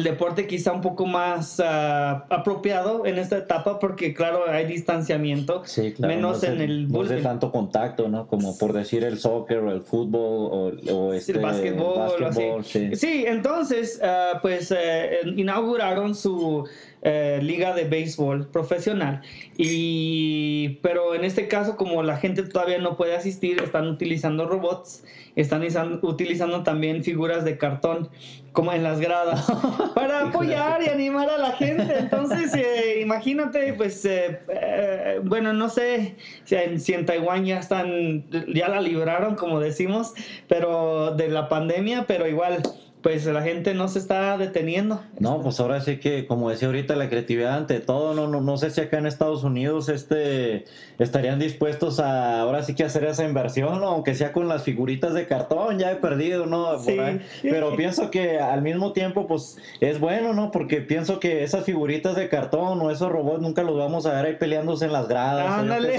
deporte quizá un poco más apropiado en esta etapa porque, claro, hay distanciamiento, sí, claro, menos no es en el... No es de tanto contacto, ¿no? Como por decir el soccer o el fútbol o el básquetbol. Sí, entonces, inauguraron su... liga de béisbol profesional pero en este caso como la gente todavía no puede asistir, están utilizando robots, están utilizando también figuras de cartón como en las gradas para apoyar y animar a la gente. Entonces imagínate pues bueno, no sé si en Taiwán ya la libraron como decimos, pero de la pandemia, pero igual pues la gente no se está deteniendo. No, pues ahora sí que, como decía ahorita, la creatividad ante todo. No sé si acá en Estados Unidos estarían dispuestos a ahora sí que hacer esa inversión, ¿no? Aunque sea con las figuritas de cartón, ya he perdido, ¿no? Sí. Pero pienso que al mismo tiempo, pues es bueno, ¿no? Porque pienso que esas figuritas de cartón o esos robots nunca los vamos a ver ahí peleándose en las gradas. Ándale,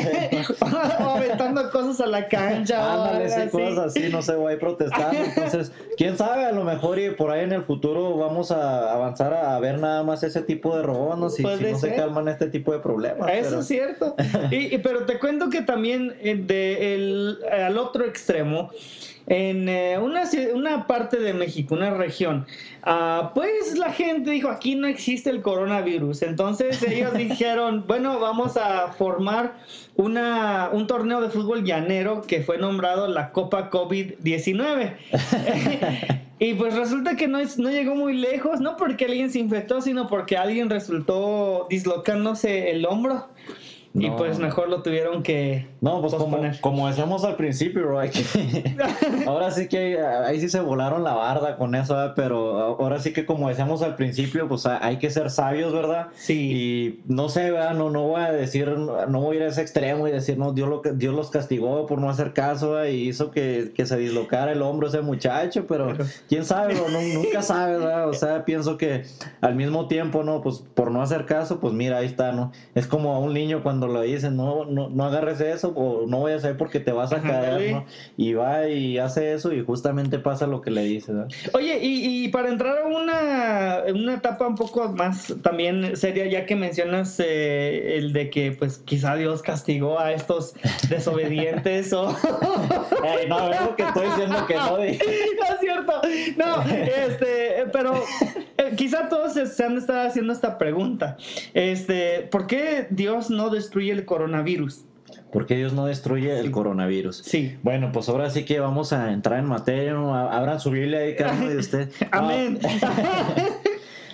o aventando cosas a la cancha. Ándale, sí, cosas así, no sé, voy protestando. Entonces, quién sabe, a lo mejor y por ahí en el futuro vamos a avanzar a ver nada más ese tipo de robots, ¿no? Si no se calman este tipo de problemas. Eso pero... es cierto. Pero te cuento que también al otro extremo, en una parte de México, una región, pues la gente dijo, aquí no existe el coronavirus. Entonces ellos dijeron, bueno, vamos a formar un torneo de fútbol llanero que fue nombrado la Copa COVID-19. Y pues resulta que no llegó muy lejos, no porque alguien se infectó, sino porque alguien resultó dislocándose el hombro. No. Y pues mejor lo tuvieron que... No, pues como decíamos al principio, bro, ahora sí que ahí sí se volaron la barda con eso, ¿verdad? Pero ahora sí que como decíamos al principio, pues hay que ser sabios, ¿verdad? Sí. Y no sé, ¿verdad? No voy a decir, no voy a ir a ese extremo y decir, no, Dios los castigó por no hacer caso, ¿verdad? Y hizo que se dislocara el hombro ese muchacho, pero quién sabe, bro? Nunca sabe, ¿verdad? O sea, pienso que al mismo tiempo, ¿no? Pues por no hacer caso, pues mira, ahí está, ¿no? Es como a un niño cuando lo dicen, no agarres eso o no vayas a ir porque te vas a caer, ¿no? Y va y hace eso y justamente pasa lo que le dice, ¿no? Oye, y para entrar a una etapa un poco más también seria, ya que mencionas el de que pues quizá Dios castigó a estos desobedientes o... no, es lo que estoy diciendo que no. No es cierto. No, pero quizá todos se han estado haciendo esta pregunta. ¿Por qué Dios no destruye el coronavirus? ¿Por qué Dios no destruye el coronavirus? Sí. Bueno, pues ahora sí que vamos a entrar en materia, ¿no? Abran su Biblia ahí, cada uno de ustedes. Amén.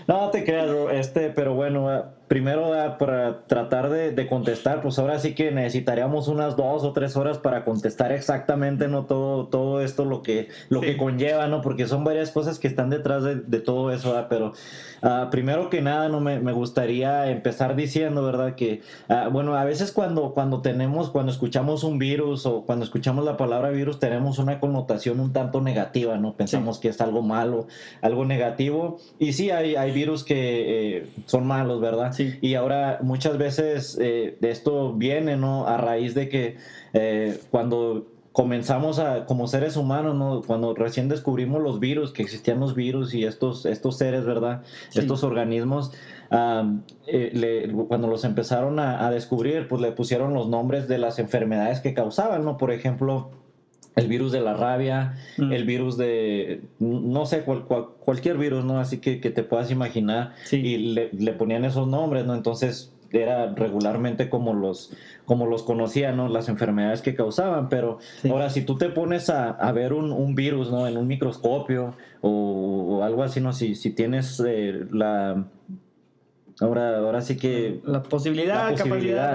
No te creas, pero bueno, primero para tratar de contestar, pues ahora sí que necesitaríamos unas 2 o 3 horas para contestar exactamente, ¿no? Todo esto lo que conlleva, ¿no? Porque son varias cosas que están detrás de todo eso, ¿verdad? Pero primero que nada, ¿no? Me gustaría empezar diciendo, ¿verdad? Que, bueno, a veces cuando escuchamos un virus o cuando escuchamos la palabra virus, tenemos una connotación un tanto negativa, ¿no? Pensamos que es algo malo, algo negativo. Y sí, hay virus que son malos, ¿verdad? Sí. Y ahora muchas veces esto viene, ¿no? A raíz de que cuando comenzamos como seres humanos, ¿no? Cuando recién descubrimos los virus, que existían los virus y estos seres, ¿verdad? Sí. Estos organismos, cuando los empezaron a descubrir, pues le pusieron los nombres de las enfermedades que causaban, ¿no? Por ejemplo, el virus de la rabia, el virus de, no sé, cualquier virus, ¿no? Así que te puedas imaginar. Sí. Y le ponían esos nombres, ¿no? Entonces era regularmente como los conocían, ¿no? Las enfermedades que causaban, pero sí. Ahora si tú te pones a ver un virus, ¿no? En un microscopio o algo así, ¿no? Si tienes Ahora sí que... La posibilidad,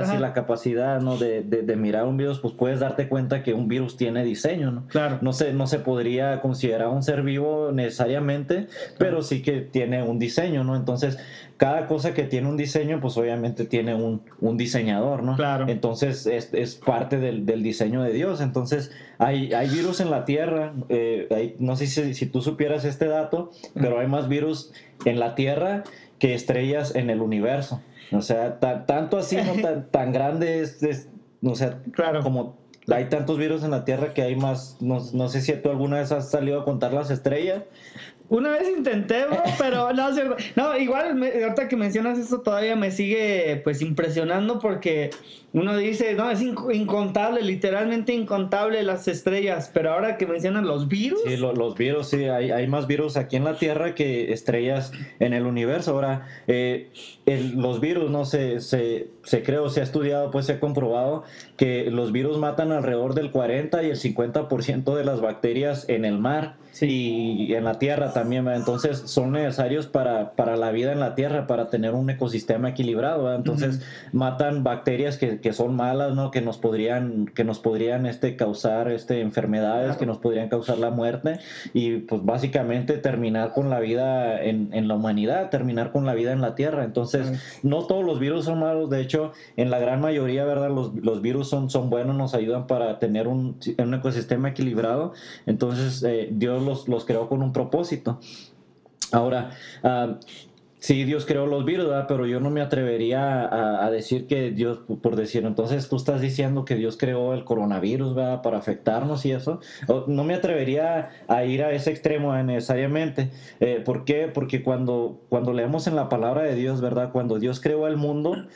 sí, la capacidad, ¿no? De mirar un virus, pues puedes darte cuenta que un virus tiene diseño, ¿no? Claro. No se podría considerar un ser vivo necesariamente, pero sí que tiene un diseño, ¿no? Entonces, cada cosa que tiene un diseño, pues obviamente tiene un diseñador, ¿no? Claro. Entonces, es parte del diseño de Dios. Entonces, hay virus en la Tierra. No sé si tú supieras este dato, pero hay más virus en la Tierra que estrellas en el universo. O sea, tanto así, no tan grande es, o sea, claro, como hay tantos virus en la Tierra que hay más. No sé si tú alguna vez has salido a contar las estrellas. Una vez intenté, bro, pero no es cierto. No, igual, ahorita que mencionas eso todavía me sigue, pues, impresionando, porque uno dice, no, es incontable, literalmente incontable las estrellas, pero ahora que mencionan los virus. Sí, los virus, sí, hay más virus aquí en la Tierra que estrellas en el universo. Ahora, los virus, ¿no? Se cree, o se ha estudiado, pues se ha comprobado que los virus matan alrededor del 40 y el 50% de las bacterias en el mar. Sí. Y en la Tierra también, ¿verdad? Entonces son necesarios para la vida en la Tierra, para tener un ecosistema equilibrado, ¿verdad? Entonces matan bacterias que son malas, ¿no? Que nos podrían causar enfermedades, claro, que nos podrían causar la muerte, y pues básicamente terminar con la vida en la humanidad, terminar con la vida en la Tierra. Entonces, no todos los virus son malos, de hecho, en la gran mayoría, ¿verdad? Los virus son buenos, nos ayudan para tener un ecosistema equilibrado. Entonces, Dios los creó con un propósito. Ahora, sí, Dios creó los virus, ¿verdad? Pero yo no me atrevería a decir que Dios, por decir, entonces tú estás diciendo que Dios creó el coronavirus, ¿verdad? Para afectarnos y eso. No me atrevería a ir a ese extremo necesariamente. ¿Por qué? Porque cuando leemos en la palabra de Dios, ¿verdad? Cuando Dios creó el mundo,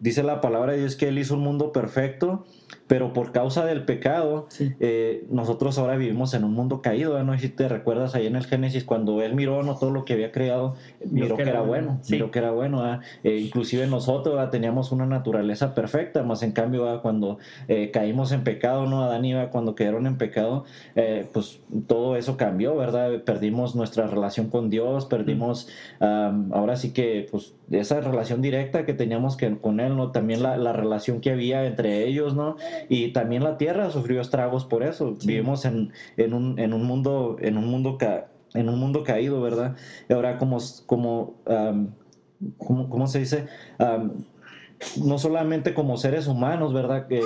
dice la palabra de Dios que Él hizo un mundo perfecto, pero por causa del pecado, sí, nosotros ahora vivimos en un mundo caído, ¿no? Si te recuerdas ahí en el Génesis, cuando Él miró, no, todo lo que había creado, miró que era bueno, sí, miró que era bueno. Inclusive nosotros, ¿verdad? Teníamos una naturaleza perfecta, más en cambio, ¿verdad? Cuando caímos en pecado, ¿no? Adán y Eva, cuando quedaron en pecado, pues todo eso cambió, ¿verdad? Perdimos nuestra relación con Dios, perdimos ahora sí que, pues, esa relación directa que teníamos con Él, ¿no? También la relación que había entre ellos, ¿no? Y también la Tierra sufrió estragos por eso. Sí. Vivimos en un mundo caído, ¿verdad? Y ahora, ¿cómo se dice? No solamente como seres humanos, ¿verdad?, que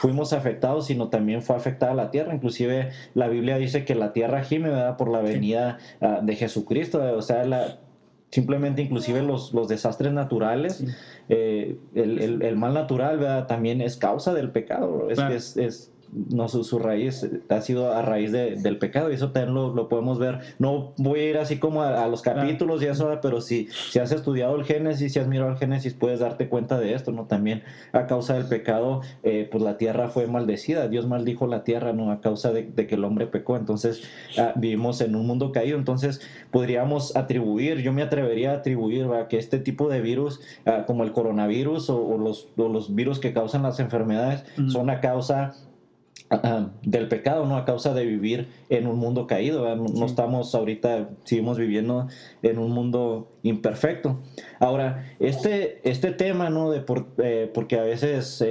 fuimos afectados, sino también fue afectada la Tierra. Inclusive la Biblia dice que la Tierra gime, ¿verdad?, por la venida de Jesucristo, ¿verdad? O sea, simplemente, inclusive los desastres naturales, sí, el mal natural, ¿verdad?, también es causa del pecado. Es, claro, es no, su raíz ha sido a raíz del pecado, y eso también lo podemos ver. No voy a ir así como a los capítulos, claro, y eso, pero si has estudiado el Génesis, si has mirado el Génesis, puedes darte cuenta de esto, ¿no? También a causa del pecado, pues la tierra fue maldecida. Dios maldijo la tierra, ¿no?, a causa de que el hombre pecó. Entonces, vivimos en un mundo caído. Entonces, podríamos yo me atrevería a atribuir, ¿verdad?, que este tipo de virus, como el coronavirus o los virus que causan las enfermedades, son a causa del pecado, ¿no? A causa de vivir en un mundo caído, ¿verdad? No estamos ahorita, seguimos viviendo en un mundo imperfecto. Ahora, este tema, ¿no?, porque a veces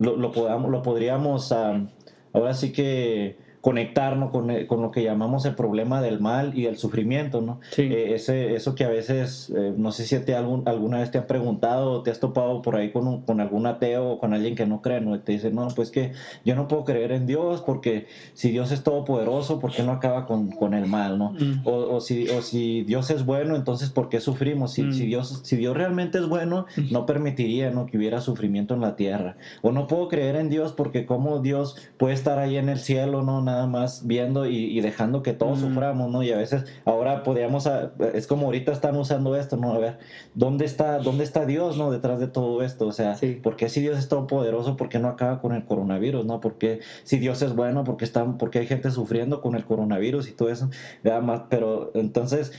lo podríamos ahora sí que conectarnos con lo que llamamos el problema del mal y el sufrimiento, ¿no? Sí. Eso que a veces, no sé si alguna vez te han preguntado o te has topado por ahí con algún ateo o con alguien que no cree, ¿no? Y te dicen, no, pues que yo no puedo creer en Dios porque si Dios es todopoderoso, ¿por qué no acaba con el mal, no? O si Dios es bueno, entonces ¿por qué sufrimos? Si Dios realmente es bueno, no permitiría, ¿no?, que hubiera sufrimiento en la tierra. O no puedo creer en Dios porque cómo Dios puede estar ahí en el cielo, ¿no?, nada más viendo y dejando que todos suframos, ¿no? Y a veces ahora es como ahorita están usando esto, ¿no? A ver, ¿dónde está Dios, ¿no?, detrás de todo esto? O sea, sí, ¿por qué si Dios es todopoderoso, por qué no acaba con el coronavirus, ¿no? ¿Por qué si Dios es bueno, por qué hay gente sufriendo con el coronavirus y todo eso? Pero entonces,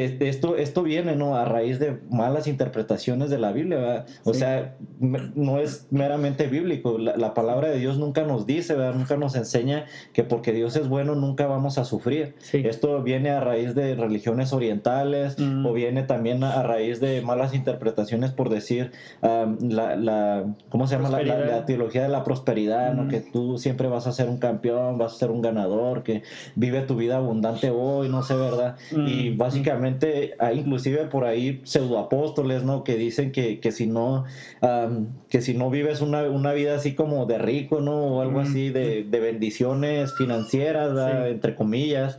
Esto viene, ¿no?, a raíz de malas interpretaciones de la Biblia, ¿verdad? O sí. sea, no es meramente bíblico. La palabra de Dios nunca nos dice, ¿verdad?, nunca nos enseña que porque Dios es bueno nunca vamos a sufrir. Sí. Esto viene a raíz de religiones orientales o viene también a raíz de malas interpretaciones, por decir, ¿cómo se llama? La teología de la prosperidad, ¿no? Que tú siempre vas a ser un campeón, vas a ser un ganador, que vive tu vida abundante hoy, no sé, ¿verdad? Y básicamente hay inclusive por ahí pseudoapóstoles, ¿no?, que dicen que si no vives una vida así como de rico, ¿no?, o algo así de bendiciones financieras, sí, entre comillas,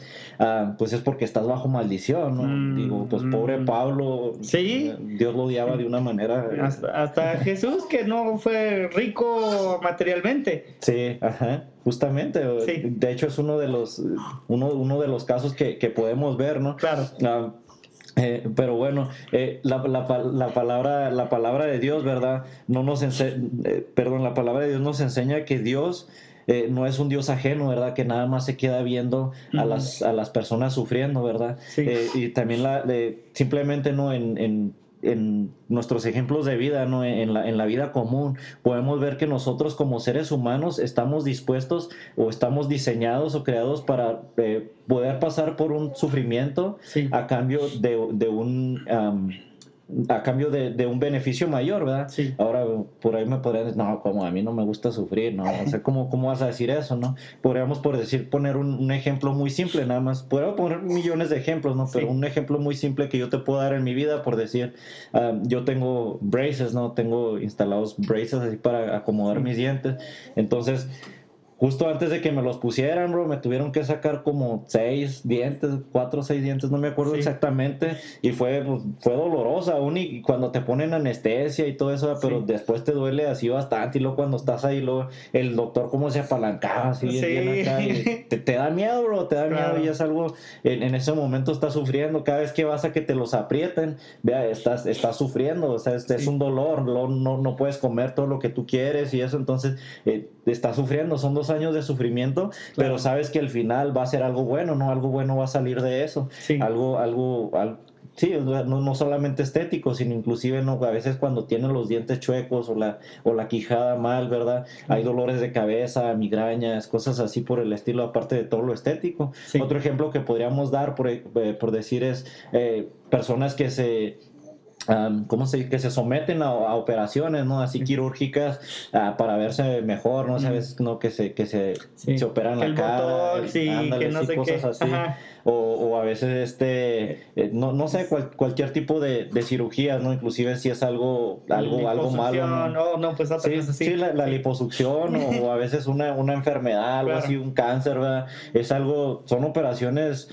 pues es porque estás bajo maldición, ¿no? Digo, pues pobre Pablo, ¿sí? Dios lo odiaba de una manera. Hasta Jesús, que no fue rico materialmente. Sí, ajá. Justamente, sí. De hecho es uno de los casos que podemos ver, ¿no? Claro. Pero bueno, la palabra de Dios, ¿verdad? La palabra de Dios nos enseña que Dios no es un Dios ajeno, ¿verdad?, que nada más se queda viendo a las personas sufriendo, ¿verdad? Sí. Y también simplemente no en nuestros ejemplos de vida, ¿no?, en la vida común, podemos ver que nosotros como seres humanos estamos dispuestos o estamos diseñados o creados para poder pasar por un sufrimiento, sí, a cambio de un beneficio mayor, ¿verdad? Sí. Ahora, por ahí me podrían decir, no, como a mí no me gusta sufrir, ¿no? O sea, ¿cómo vas a decir eso, no? Podríamos, por decir, poner un ejemplo muy simple, nada más. Podría poner millones de ejemplos, ¿no? Pero sí, un ejemplo muy simple que yo te puedo dar en mi vida, por decir, yo tengo braces, ¿no? Tengo instalados braces así para acomodar mis dientes. Entonces, justo antes de que me los pusieran, bro, me tuvieron que sacar como 4 o 6 dientes, no me acuerdo exactamente, y fue dolorosa aún, y cuando te ponen anestesia y todo eso, pero después te duele así bastante, y luego cuando estás ahí, luego el doctor como se apalancaba así, bien acá, y te da miedo, bro, claro, y es algo, en ese momento estás sufriendo, cada vez que vas a que te los aprieten, vea, estás sufriendo, o sea, es un dolor, no puedes comer todo lo que tú quieres, y eso, entonces, estás sufriendo, son 2 años de sufrimiento, claro, pero sabes que al final va a ser algo bueno, ¿no? Algo bueno va a salir de eso, sí, algo sí, no solamente estético, sino inclusive, no, a veces cuando tienen los dientes chuecos o la quijada mal, ¿verdad? Hay dolores de cabeza, migrañas, cosas así por el estilo, aparte de todo lo estético. Sí. Otro ejemplo que podríamos dar, por decir, es personas que se... que se someten a operaciones, ¿no?, así quirúrgicas, para verse mejor, ¿no? Sabes, ¿no?, que se operan la cara, motor, sí, ándale, que no sé cosas qué, así. Ajá. O a veces no sé, cualquier tipo de cirugías, ¿no? Inclusive si es algo malo, ¿no? Pues otra cosa así. Sí, la liposucción o a veces una enfermedad, algo así, un cáncer, ¿verdad? Son operaciones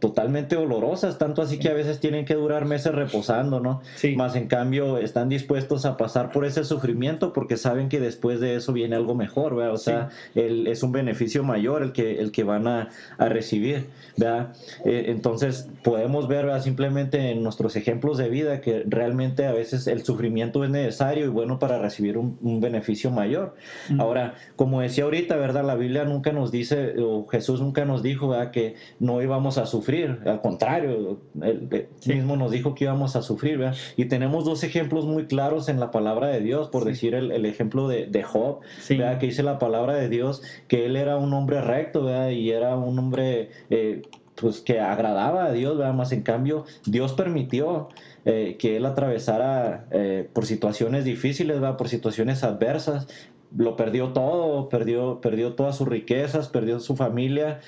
totalmente dolorosas, tanto así que a veces tienen que durar meses reposando, ¿no? Sí. Más en cambio están dispuestos a pasar por ese sufrimiento porque saben que después de eso viene algo mejor, ¿verdad? O sea, sí, es un beneficio mayor el que van a recibir, ¿verdad? Entonces podemos ver, ¿verdad?, simplemente en nuestros ejemplos de vida que realmente a veces el sufrimiento es necesario y bueno para recibir un beneficio mayor. Ahora, como decía ahorita, ¿verdad?, la Biblia nunca nos dice, o Jesús nunca nos dijo, ¿verdad?, que no íbamos a sufrir, al contrario, él mismo nos dijo que íbamos a sufrir, ¿verdad? Y tenemos 2 ejemplos muy claros en la palabra de Dios, por decir el ejemplo de Job, ¿verdad?, que dice la palabra de Dios que él era un hombre recto, ¿verdad?, y era un hombre pues que agradaba a Dios, ¿verdad? Más en cambio Dios permitió que él atravesara por situaciones difíciles, ¿verdad?, por situaciones adversas. Lo perdió todo, perdió todas sus riquezas, perdió su familia,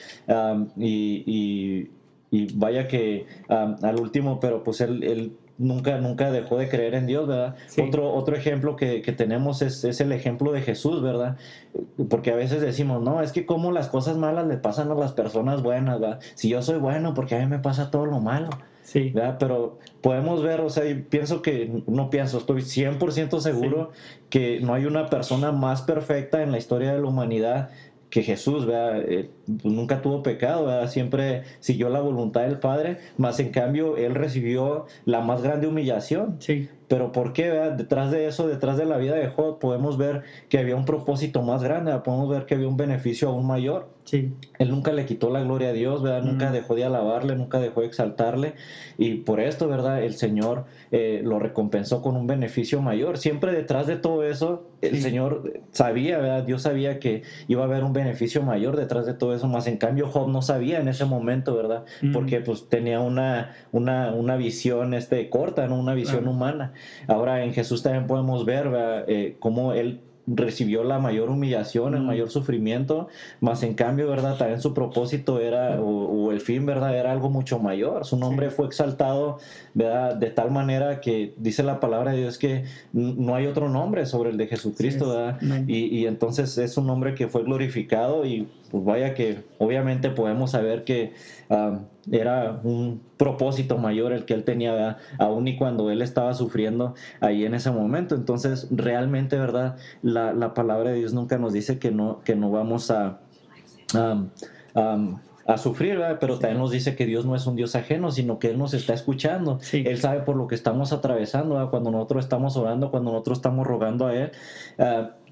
y vaya que al último, pero pues él nunca dejó de creer en Dios, ¿verdad? Sí. Otro ejemplo que tenemos es el ejemplo de Jesús, ¿verdad? Porque a veces decimos, no, es que como las cosas malas le pasan a las personas buenas, ¿verdad? Si yo soy bueno, ¿por qué a mí me pasa todo lo malo? Sí. ¿Verdad? Pero podemos ver, o sea, estoy 100% seguro que no hay una persona más perfecta en la historia de la humanidad que Jesús, ¿verdad? Nunca tuvo pecado, ¿verdad? Siempre siguió la voluntad del Padre, más en cambio él recibió la más grande humillación. Sí. pero ¿por qué? ¿Verdad? Detrás de eso, detrás de la vida de Job, podemos ver que había un propósito más grande, ¿verdad? Podemos ver que había un beneficio aún mayor. Sí. Él nunca le quitó la gloria a Dios, ¿verdad? Nunca dejó de alabarle, nunca dejó de exaltarle, y por esto, ¿verdad?, el Señor lo recompensó con un beneficio mayor. Siempre detrás de todo eso, el Señor sabía, ¿verdad? Dios sabía que iba a haber un beneficio mayor detrás de todo eso, más en cambio Job no sabía en ese momento, ¿verdad? Porque pues tenía una visión corta, ¿no? Una visión humana. Ahora en Jesús también podemos ver, ¿verdad?, cómo Él recibió la mayor humillación, el mayor sufrimiento, más en cambio, ¿verdad?, también su propósito era, o el fin, ¿verdad?, era algo mucho mayor. Su nombre fue exaltado, ¿verdad?, de tal manera que dice la palabra de Dios que no hay otro nombre sobre el de Jesucristo, ¿verdad? Y entonces es un nombre que fue glorificado, y pues vaya que obviamente podemos saber que era un propósito mayor el que él tenía, ¿verdad?, aún y cuando él estaba sufriendo ahí en ese momento. Entonces realmente, ¿verdad?, la palabra de Dios nunca nos dice que no vamos a sufrir, ¿verdad? Pero también nos dice que Dios no es un Dios ajeno, sino que Él nos está escuchando. Sí. Él sabe por lo que estamos atravesando, ¿verdad? Cuando nosotros estamos orando, cuando nosotros estamos rogando a Él,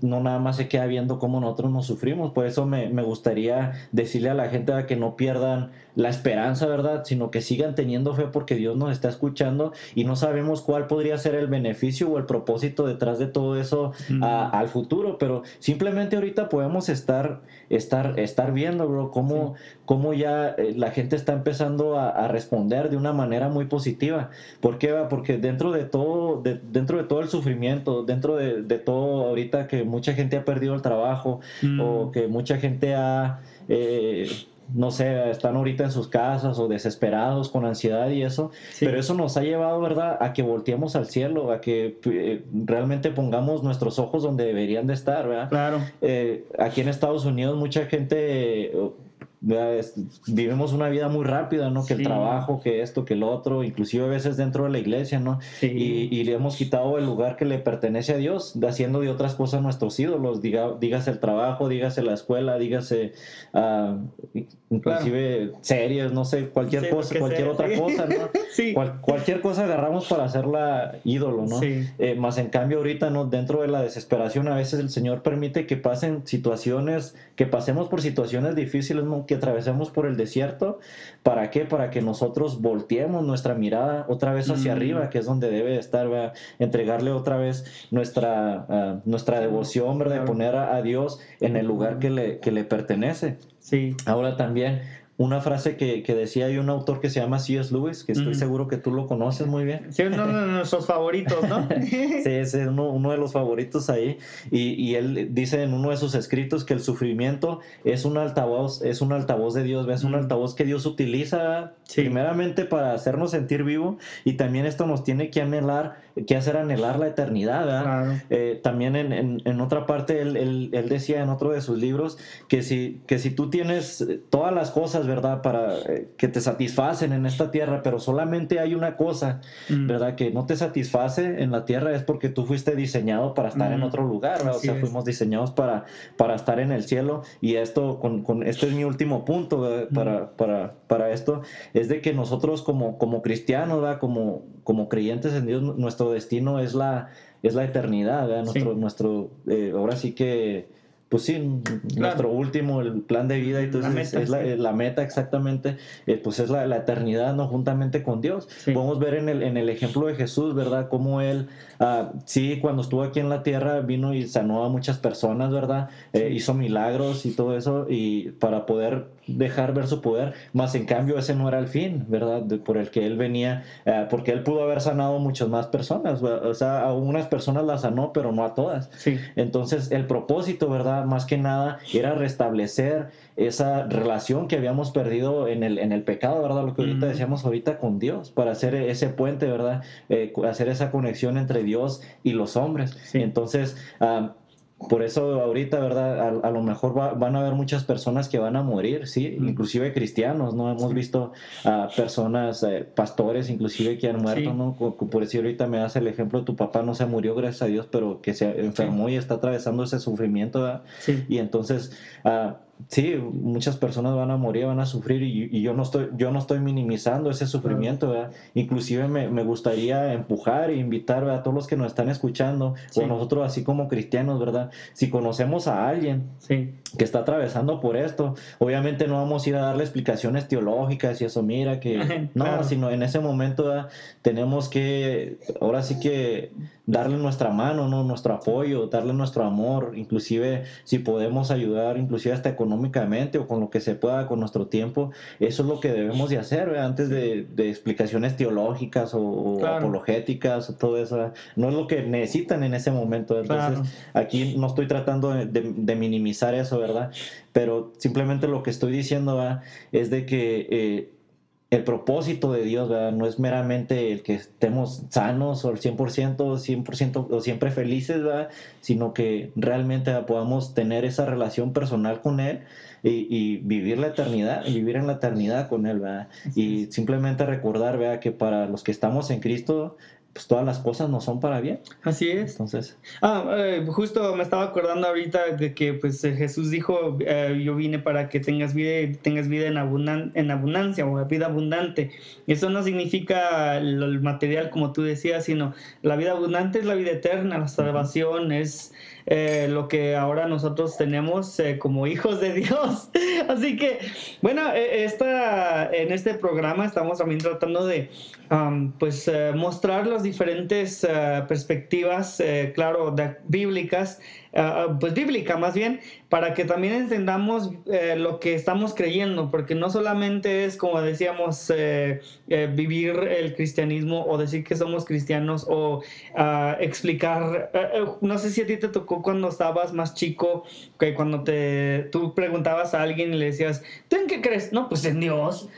no nada más se queda viendo cómo nosotros nos sufrimos. Por eso me gustaría decirle a la gente, ¿verdad?, que no pierdan la esperanza, ¿verdad?, sino que sigan teniendo fe, porque Dios nos está escuchando y no sabemos cuál podría ser el beneficio o el propósito detrás de todo eso al futuro, pero simplemente ahorita podemos estar viendo, bro, cómo ya la gente está empezando a responder de una manera muy positiva. ¿Por qué? Porque dentro de todo el sufrimiento, dentro de todo ahorita que mucha gente ha perdido el trabajo, o que mucha gente ha... no sé, están ahorita en sus casas o desesperados con ansiedad y eso, pero eso nos ha llevado, ¿verdad?, a que volteemos al cielo, a que realmente pongamos nuestros ojos donde deberían de estar, ¿verdad? Claro. Aquí en Estados Unidos mucha gente... vivimos una vida muy rápida, ¿no? Que el trabajo, que esto, que el otro, inclusive a veces dentro de la iglesia, ¿no? Y le hemos quitado el lugar que le pertenece a Dios, haciendo de otras cosas nuestros ídolos, dígase el trabajo, dígase la escuela, dígase inclusive series, no sé, cualquier otra cosa, ¿no? Cualquier cosa agarramos para hacerla ídolo, ¿no? Más en cambio ahorita, ¿no?, dentro de la desesperación, a veces el Señor permite que pasen situaciones, que pasemos por situaciones difíciles, ¿no?, que atravesemos por el desierto. ¿Para qué? Para que nosotros volteemos nuestra mirada otra vez hacia arriba, que es donde debe estar, ¿verdad? Entregarle otra vez nuestra devoción, ¿verdad?, de poner a Dios en el lugar que le pertenece. Sí. Ahora también, una frase que decía, hay un autor que se llama C.S. Lewis, que estoy seguro que tú lo conoces muy bien. Sí, uno de nuestros favoritos, ¿no? Sí, es uno de los favoritos ahí. Y él dice en uno de sus escritos que el sufrimiento es un altavoz de Dios, es un altavoz que Dios utiliza primeramente para hacernos sentir vivo, y también esto nos tiene que hacer anhelar la eternidad, ¿verdad? Claro. También en otra parte, él decía en otro de sus libros que si tú tienes todas las cosas, ¿verdad?, para que te satisfacen en esta tierra, pero solamente hay una cosa, ¿verdad?, que no te satisface en la tierra, es porque tú fuiste diseñado para estar en otro lugar, ¿verdad? O sea, fuimos diseñados para estar en el cielo. Y esto, este es mi último punto, ¿verdad?, para esto, es de que nosotros como cristianos, ¿verdad?, como creyentes en Dios, nuestro destino es la eternidad, ¿verdad? Nuestro ahora sí que... Pues sí, nuestro último, el plan de vida, entonces la meta exactamente, pues es la eternidad, ¿no?, juntamente con Dios. Sí. Podemos ver en el ejemplo de Jesús, ¿verdad?, cómo Él, cuando estuvo aquí en la tierra, vino y sanó a muchas personas, ¿verdad? Hizo milagros y todo eso, y para poder dejar ver su poder, más en cambio ese no era el fin, ¿verdad?, por el que Él venía, porque Él pudo haber sanado a muchas más personas, ¿verdad? O sea, a unas personas las sanó, pero no a todas. Sí. Entonces, el propósito, ¿verdad?, más que nada era restablecer esa relación que habíamos perdido en el pecado, ¿verdad? Lo que ahorita decíamos ahorita con Dios, para hacer ese puente, ¿verdad? Hacer esa conexión entre Dios y los hombres. Sí. Entonces, por eso ahorita, ¿verdad?, a lo mejor van a haber muchas personas que van a morir, ¿sí? Inclusive cristianos, ¿no? Hemos visto personas, pastores, inclusive, que han muerto, ¿no? Por decir, ahorita me das el ejemplo, tu papá no se murió, gracias a Dios, pero que se enfermó y está atravesando ese sufrimiento, ¿verdad? Sí. Y entonces... sí, muchas personas van a morir, van a sufrir, y yo no estoy minimizando ese sufrimiento, ¿verdad? Inclusive me gustaría empujar e invitar, ¿verdad?, a todos los que nos están escuchando, sí, o nosotros así como cristianos, ¿verdad? Si conocemos a alguien, sí, que está atravesando por esto, obviamente no vamos a ir a darle explicaciones teológicas y eso, mira que no, claro, sino en ese momento, ¿verdad?, tenemos que, ahora sí que darle nuestra mano, ¿no?, nuestro apoyo, darle nuestro amor, inclusive si podemos ayudar, inclusive hasta económicamente o con lo que se pueda, con nuestro tiempo. Eso es lo que debemos de hacer, ¿verdad?, antes de explicaciones teológicas o claro, apologéticas o todo eso, ¿verdad? No es lo que necesitan en ese momento. Entonces, claro, aquí no estoy tratando de minimizar eso, ¿verdad? Pero simplemente lo que estoy diciendo, ¿verdad?, es de que el propósito de Dios, ¿verdad?, no es meramente el que estemos sanos o al 100% o siempre felices, ¿verdad?, sino que realmente, ¿verdad?, podamos tener esa relación personal con Él y vivir la eternidad, vivir en la eternidad con Él, ¿verdad? Y simplemente recordar, ¿verdad?, que para los que estamos en Cristo, pues todas las cosas no son para bien. Así es. Entonces, justo me estaba acordando ahorita de que pues Jesús dijo, yo vine para que tengas vida en abundancia, o vida abundante. Eso no significa el material, como tú decías, sino la vida abundante es la vida eterna, la salvación, uh-huh, es lo que ahora nosotros tenemos como hijos de Dios. Así que, bueno, en este programa estamos también tratando de mostrar las diferentes perspectivas, claro, bíblicas, bíblica más bien, para que también entendamos lo que estamos creyendo, porque no solamente es, como decíamos, vivir el cristianismo o decir que somos cristianos o explicar, no sé si a ti te tocó cuando estabas más chico, que cuando tú preguntabas a alguien y le decías, ¿tú en qué crees? No, pues en Dios,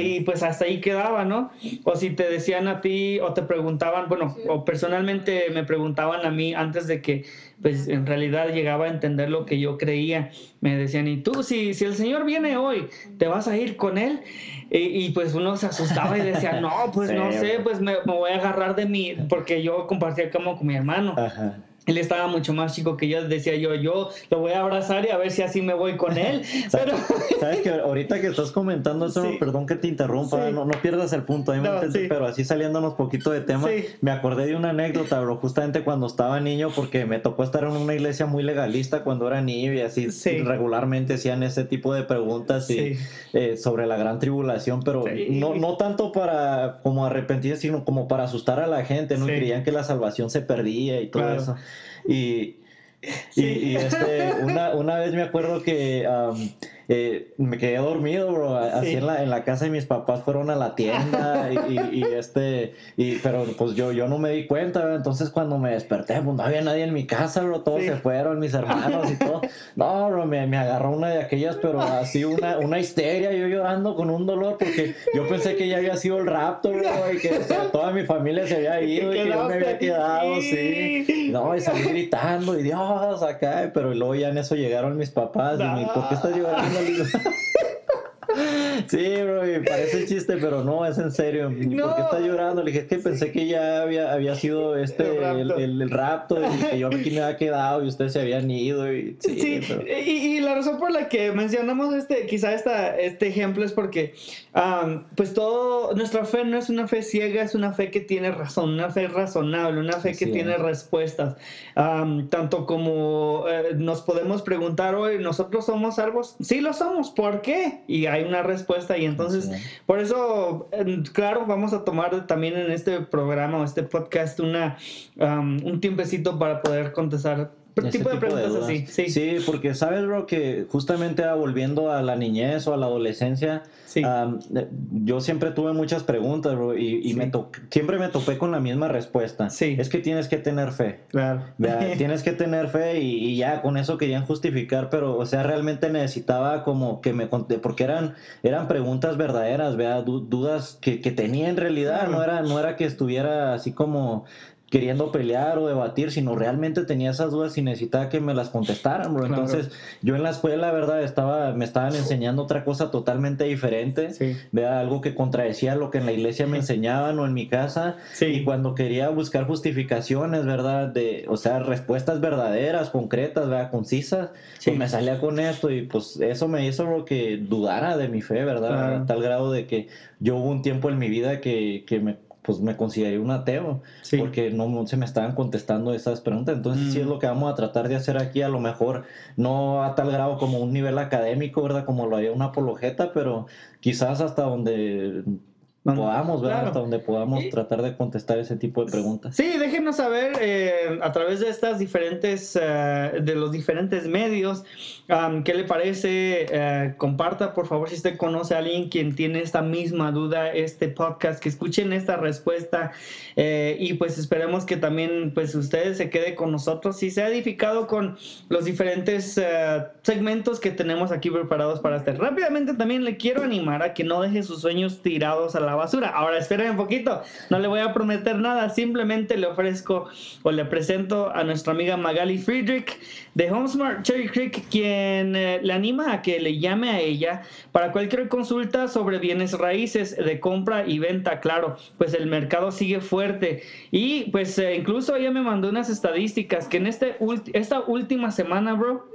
y pues hasta ahí quedaba, ¿no? O si te decían a ti o te preguntaban, bueno, o personalmente me preguntaban a mí antes de que pues en realidad llegaba a entender lo que yo creía. Me decían, ¿y tú si el Señor viene hoy, te vas a ir con Él? Y pues uno se asustaba y decía, no, pues sí, no sé, pues me voy a agarrar de mí, porque yo compartía como con mi hermano. Ajá. Él estaba mucho más chico que yo, decía yo lo voy a abrazar y a ver si así me voy con él. Pero sabes que ahorita que estás comentando eso, sí, perdón que te interrumpa, sí, no pierdas el punto, sí, pero así saliéndonos poquito de tema, sí, me acordé de una anécdota, bro, justamente cuando estaba niño, porque me tocó estar en una iglesia muy legalista cuando era niño y así, sí, regularmente hacían ese tipo de preguntas, sí, sobre la gran tribulación, pero sí, no tanto para como arrepentir, sino como para asustar a la gente, ¿no? Sí. Y creían que la salvación se perdía y todo, claro, eso. Sí. Una vez me acuerdo que me quedé dormido, bro, así, sí, en la casa, y mis papás fueron a la tienda pero pues yo no me di cuenta, ¿verdad? Entonces cuando me desperté, pues no había nadie en mi casa, bro, todos, sí, se fueron, mis hermanos y todo. No, bro, me agarró una de aquellas, pero así una histeria, yo llorando con un dolor, porque yo pensé que ya había sido el rapto, bro, y que toda mi familia se había ido y que yo me había quedado, sí. No, y salí gritando, y Dios, acá, pero luego ya en eso llegaron mis papás, y ¿por qué estás llorando? Sí, bro, parece chiste, pero no, es en serio. No. ¿Por qué está llorando? Le dije, es que pensé que ya había sido el rapto, y que yo aquí me había quedado y ustedes se habían ido. Y, sí, sí, pero y la razón por la que mencionamos este ejemplo es porque pues nuestra fe no es una fe ciega, es una fe que tiene razón, una fe razonable, una fe que tiene respuestas. Tanto como nos podemos preguntar hoy, ¿nosotros somos salvos? Sí, lo somos. ¿Por qué? Y hay una respuesta, y entonces, sí, por eso, claro, vamos a tomar también en este programa o este podcast un tiempecito para poder contestar tipo de preguntas así. Sí, sí, porque sabes, bro, que justamente volviendo a la niñez o a la adolescencia, sí, yo siempre tuve muchas preguntas, bro, y sí, siempre me topé con la misma respuesta. Sí. Es que tienes que tener fe. Claro. ¿Verdad? Tienes que tener fe, y ya con eso querían justificar, pero, o sea, realmente necesitaba como que me conté, porque eran preguntas verdaderas, ¿verdad? Dudas que tenía en realidad, claro, no era que estuviera así como queriendo pelear o debatir, sino realmente tenía esas dudas y necesitaba que me las contestaran, bro. Entonces, claro, yo en la escuela, verdad, me estaban enseñando otra cosa totalmente diferente, sí, ¿verdad? Algo que contradecía lo que en la iglesia me enseñaban o en mi casa, sí, y cuando quería buscar justificaciones, verdad, respuestas verdaderas, concretas, verdad, concisas, sí, pues me salía con esto y pues eso me hizo lo que dudara de mi fe, verdad, claro, a tal grado de que yo hubo un tiempo en mi vida que me consideré un ateo, sí, porque no se me estaban contestando esas preguntas. Entonces, sí es lo que vamos a tratar de hacer aquí, a lo mejor no a tal grado como un nivel académico, ¿verdad? Como lo haría una apologeta, pero quizás hasta donde podamos, ¿verdad? Claro. Hasta donde podamos tratar de contestar ese tipo de preguntas. Sí, déjenos saber a través de estas diferentes, de los diferentes medios, ¿qué le parece? Comparta, por favor, si usted conoce a alguien quien tiene esta misma duda, este podcast, que escuchen esta respuesta, y pues esperemos que también pues ustedes se quede con nosotros y sea edificado con los diferentes segmentos que tenemos aquí preparados para hacer. Rápidamente también le quiero animar a que no deje sus sueños tirados a la basura. Ahora esperen un poquito, no le voy a prometer nada, simplemente le ofrezco o le presento a nuestra amiga Magali Friedrich de HomeSmart Cherry Creek, quien le anima a que le llame a ella para cualquier consulta sobre bienes raíces de compra y venta. Claro, pues el mercado sigue fuerte y pues incluso ella me mandó unas estadísticas que en esta última semana, bro,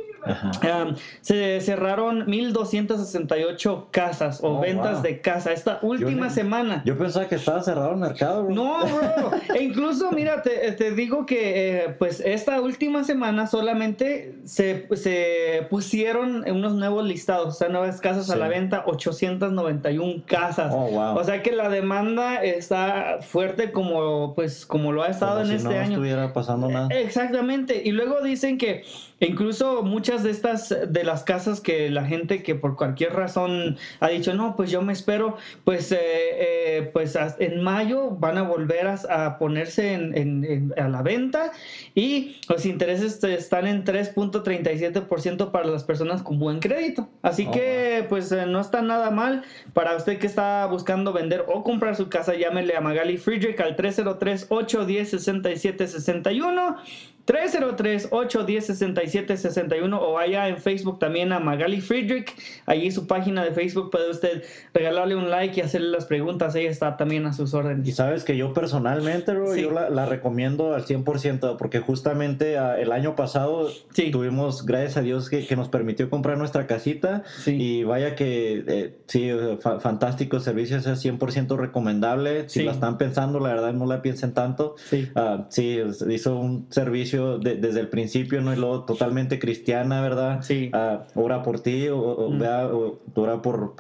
se cerraron 1,268 casas o ventas, wow, de casa esta última semana. Yo pensaba que estaba cerrado el mercado, bro. No, bro. E incluso, mira, te digo que pues esta última semana solamente se pusieron unos nuevos listados, o sea, nuevas casas, sí, a la venta, 891 casas. Oh, wow. O sea que la demanda está fuerte como lo ha estado como en este año. No estuviera pasando nada. Exactamente. Y luego dicen que incluso muchas de estas, de las casas que la gente que por cualquier razón ha dicho, no, pues yo me espero, pues en mayo van a volver a ponerse a la venta, y los intereses están en 3.37% para las personas con buen crédito. Así que pues no está nada mal para usted que está buscando vender o comprar su casa. Llámele a Magali Friedrich al 303-810-6761. 303-810-6761, o vaya en Facebook también a Magali Friedrich. Allí su página de Facebook puede usted regalarle un like y hacerle las preguntas. Ella está también a sus órdenes. Y sabes que yo personalmente, bro, sí, yo la recomiendo al 100%, porque justamente el año pasado, sí, tuvimos, gracias a Dios, que nos permitió comprar nuestra casita, sí, y vaya que sí, fantástico servicio, es 100% recomendable. Si sí, la están pensando, la verdad no la piensen tanto. Sí, sí, hizo un servicio desde el principio, ¿no? Y luego totalmente cristiana, ¿verdad? Sí. Ora por ti, ora por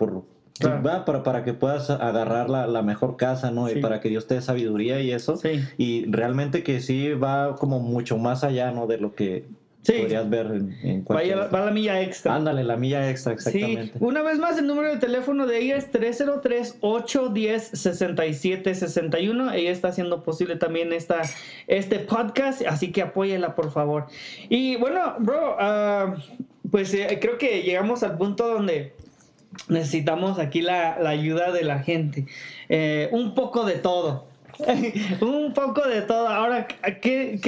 claro, va, para que puedas agarrar la mejor casa, ¿no? Sí. Y para que Dios te dé sabiduría y eso. Sí. Y realmente que sí va como mucho más allá, ¿no? De lo que sí podrías ver en cualquier... Va la milla extra. Ándale, la milla extra, exactamente. Sí. Una vez más, el número de teléfono de ella es 303-810-6761. Ella está haciendo posible también este podcast, así que apóyela, por favor. Y bueno, bro, pues creo que llegamos al punto donde necesitamos aquí la ayuda de la gente. Un poco de todo. Un poco de todo. Ahora, ¿a qué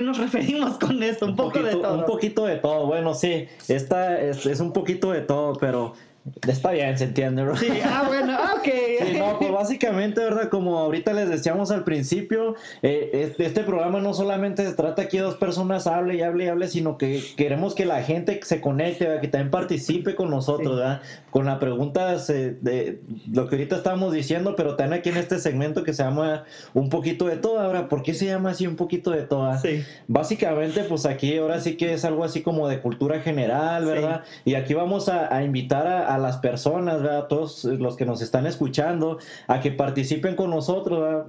nos referimos con esto? Un poquito de todo. Bueno, sí, esta es un poquito de todo, pero está bien, se entiende, bro. Sí, bueno, okay. Sí, no, pues básicamente, ¿verdad? Como ahorita les decíamos al principio, este programa no solamente se trata que dos personas hablen y hablen y hablen, sino que queremos que la gente se conecte, ¿verdad? Que también participe con nosotros, sí, ¿verdad? Con las preguntas de lo que ahorita estábamos diciendo, pero también aquí en este segmento que se llama Un Poquito de Todo. Ahora, ¿por qué se llama así, Un Poquito de Todo? Sí. Básicamente, pues aquí ahora sí que es algo así como de cultura general, ¿verdad? Sí. Y aquí vamos a invitar a las personas, ¿verdad? A todos los que nos están escuchando, a que participen con nosotros.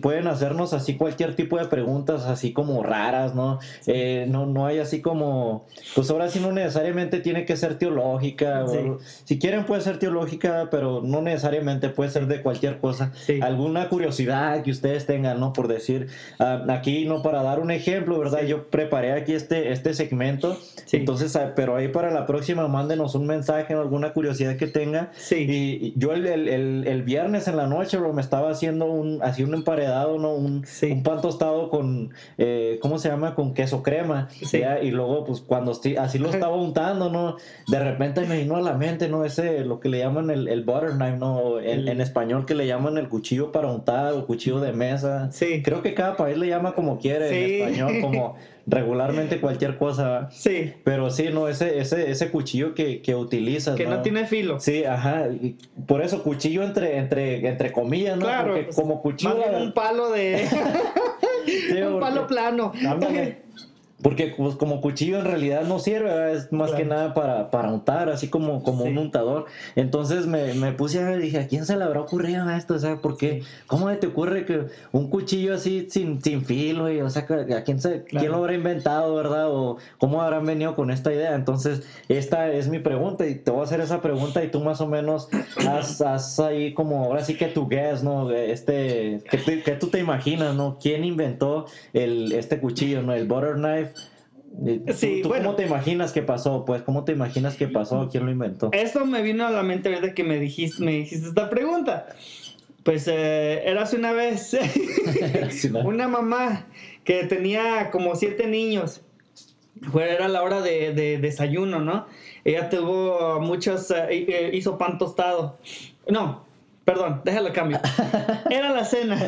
Pueden hacernos así cualquier tipo de preguntas, así como raras, ¿no? Sí. No hay así como, pues ahora sí no necesariamente tiene que ser teológica. Sí. O, si quieren puede ser teológica, pero no necesariamente, puede ser de cualquier cosa. Sí. Alguna curiosidad que ustedes tengan, ¿no? Por decir, aquí, ¿no? Para dar un ejemplo, ¿verdad? Sí. Yo preparé aquí este segmento. Sí. Entonces, pero ahí para la próxima mándenos un mensaje o alguna curiosidad que tenga. Sí. Y yo el viernes en la noche, bro, me estaba haciendo un emparedado, ¿no? Un pan tostado con, ¿cómo se llama? Con queso crema. Sí. ¿Ya? Y luego, pues, cuando así lo estaba untando, ¿no? De repente me vino a la mente, ¿no? Ese, lo que le llaman el butter knife, ¿no? En español que le llaman el cuchillo para untar o cuchillo de mesa. Sí. Creo que cada país le llama como quiere, sí, en español, como... regularmente cualquier cosa. Sí. Pero sí, no, ese cuchillo que utilizas, que ¿no? No tiene filo. Sí, ajá. Por eso cuchillo entre comillas, ¿no? Claro. Porque como cuchillo más un palo de sí, un palo plano. Cámbiale. Porque pues, como cuchillo en realidad no sirve, ¿verdad? Es más claro. Que nada para untar, así como sí. Un untador. Entonces me puse a ver y dije, ¿a quién se le habrá ocurrido esto? O sea, ¿por qué? ¿Cómo te ocurre que un cuchillo así sin filo? Y, o sea, ¿a quién lo habrá inventado, verdad? ¿O cómo habrán venido con esta idea? Entonces, esta es mi pregunta y te voy a hacer esa pregunta y tú más o menos haz ahí como, ahora sí que tu guess, ¿no? Que tú te imaginas, ¿no? ¿Quién inventó este cuchillo, ¿no? El butter knife. Sí, ¿Tú bueno, cómo te imaginas que pasó? Pues, ¿cómo te imaginas que pasó? ¿Quién lo inventó? Eso me vino a la mente desde que me dijiste esta pregunta. Pues, érase una vez una mamá que tenía como 7 niños. Era la hora de desayuno, ¿no? Ella tuvo muchos... hizo pan tostado. No, perdón, déjalo cambio. Era la cena.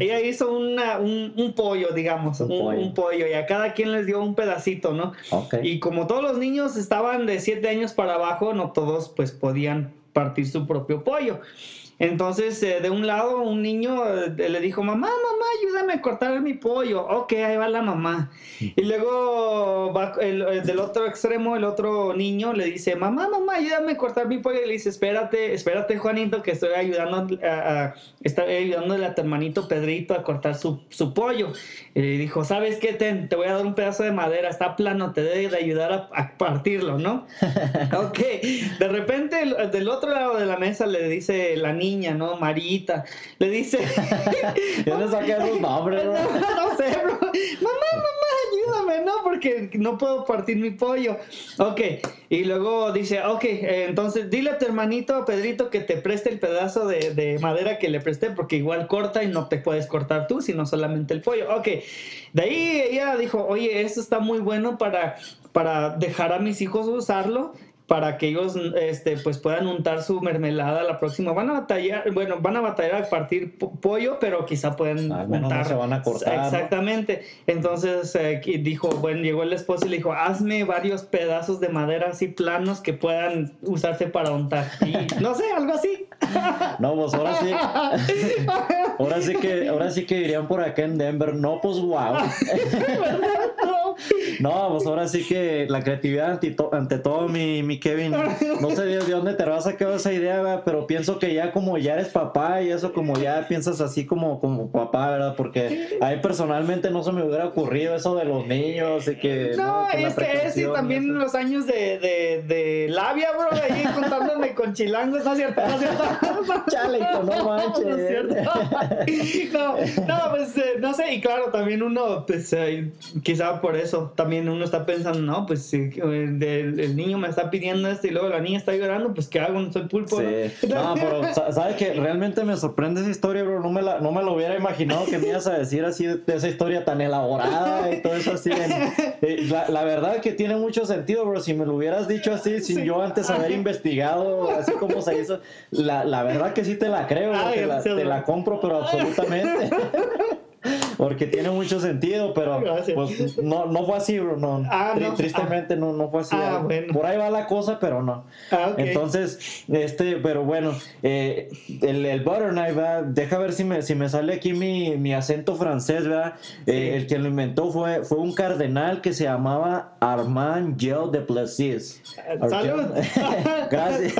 Ella hizo un pollo, digamos. Un pollo. Y a cada quien les dio un pedacito, ¿no? Okay. Y como todos los niños estaban de 7 años para abajo, no todos pues podían partir su propio pollo. Entonces, de un lado, un niño le dijo, mamá, ayúdame a cortar mi pollo. Ok, ahí va la mamá. Y luego, del otro extremo, el otro niño le dice, mamá, ayúdame a cortar mi pollo. Y le dice, espérate, Juanito, que estoy ayudando ayudándole a tu hermanito Pedrito a cortar su pollo. Y le dijo, ¿sabes qué? Te voy a dar un pedazo de madera, está plano, te debe de ayudar a partirlo, ¿no? Ok, de repente, del otro lado de la mesa le dice la niña, ¿no? Marita. Le dice... Yo le saqué esos nombres, bro. No sé, bro. Mamá, ayúdame, ¿no? Porque no puedo partir mi pollo. Ok. Y luego dice, ok, entonces dile a tu hermanito Pedrito que te preste el pedazo de madera que le presté, porque igual corta y no te puedes cortar tú, sino solamente el pollo. Ok. De ahí ella dijo, oye, esto está muy bueno para dejar a mis hijos usarlo, para que ellos pues puedan untar su mermelada la próxima. Van a batallar a partir pollo, pero quizá pueden untar. No se van a cortar. Exactamente. ¿No? Entonces llegó el esposo y le dijo, hazme varios pedazos de madera así planos que puedan usarse para untar. Y no sé, algo así. No, pues ahora sí. Ahora sí que dirían por acá en Denver, no, pues wow. No, pues ahora sí que la creatividad ante todo, mi Kevin, no sé de dónde te vas a sacar esa idea, ¿verdad? Pero pienso que ya como ya eres papá y eso, como ya piensas así como papá, ¿verdad? Porque a mí personalmente no se me hubiera ocurrido eso de los niños y que... No, y también eso. Los años de labia, bro, ahí contándome con chilangos, ¿no es cierto? Chale, no manches. No es cierto. No, pues, no sé, y claro, también uno, pues, quizá por eso, también uno está pensando, no, pues, si el niño me está pidiendo esto y luego la niña está llorando, pues, ¿qué hago? No soy pulpo, sí. ¿No? No, pero, ¿sabes qué? Realmente me sorprende esa historia, bro, no me lo hubiera imaginado que me ibas a decir así de esa historia tan elaborada y todo eso así. La verdad que tiene mucho sentido, bro, si me lo hubieras dicho así, sin yo antes haber investigado, así como se hizo, la verdad que sí te la creo, bro, te la compro, pero absolutamente. Porque tiene mucho sentido, pero pues, no fue así, bro. No. Tristemente no fue así. Bueno. Por ahí va la cosa, pero no. Okay. Entonces, pero bueno, el butter knife, ¿verdad? Deja ver si me sale aquí mi acento francés, ¿verdad? Sí. El que lo inventó fue un cardenal que se llamaba Armand Gilles de Plessis. ¡Salud! Gracias.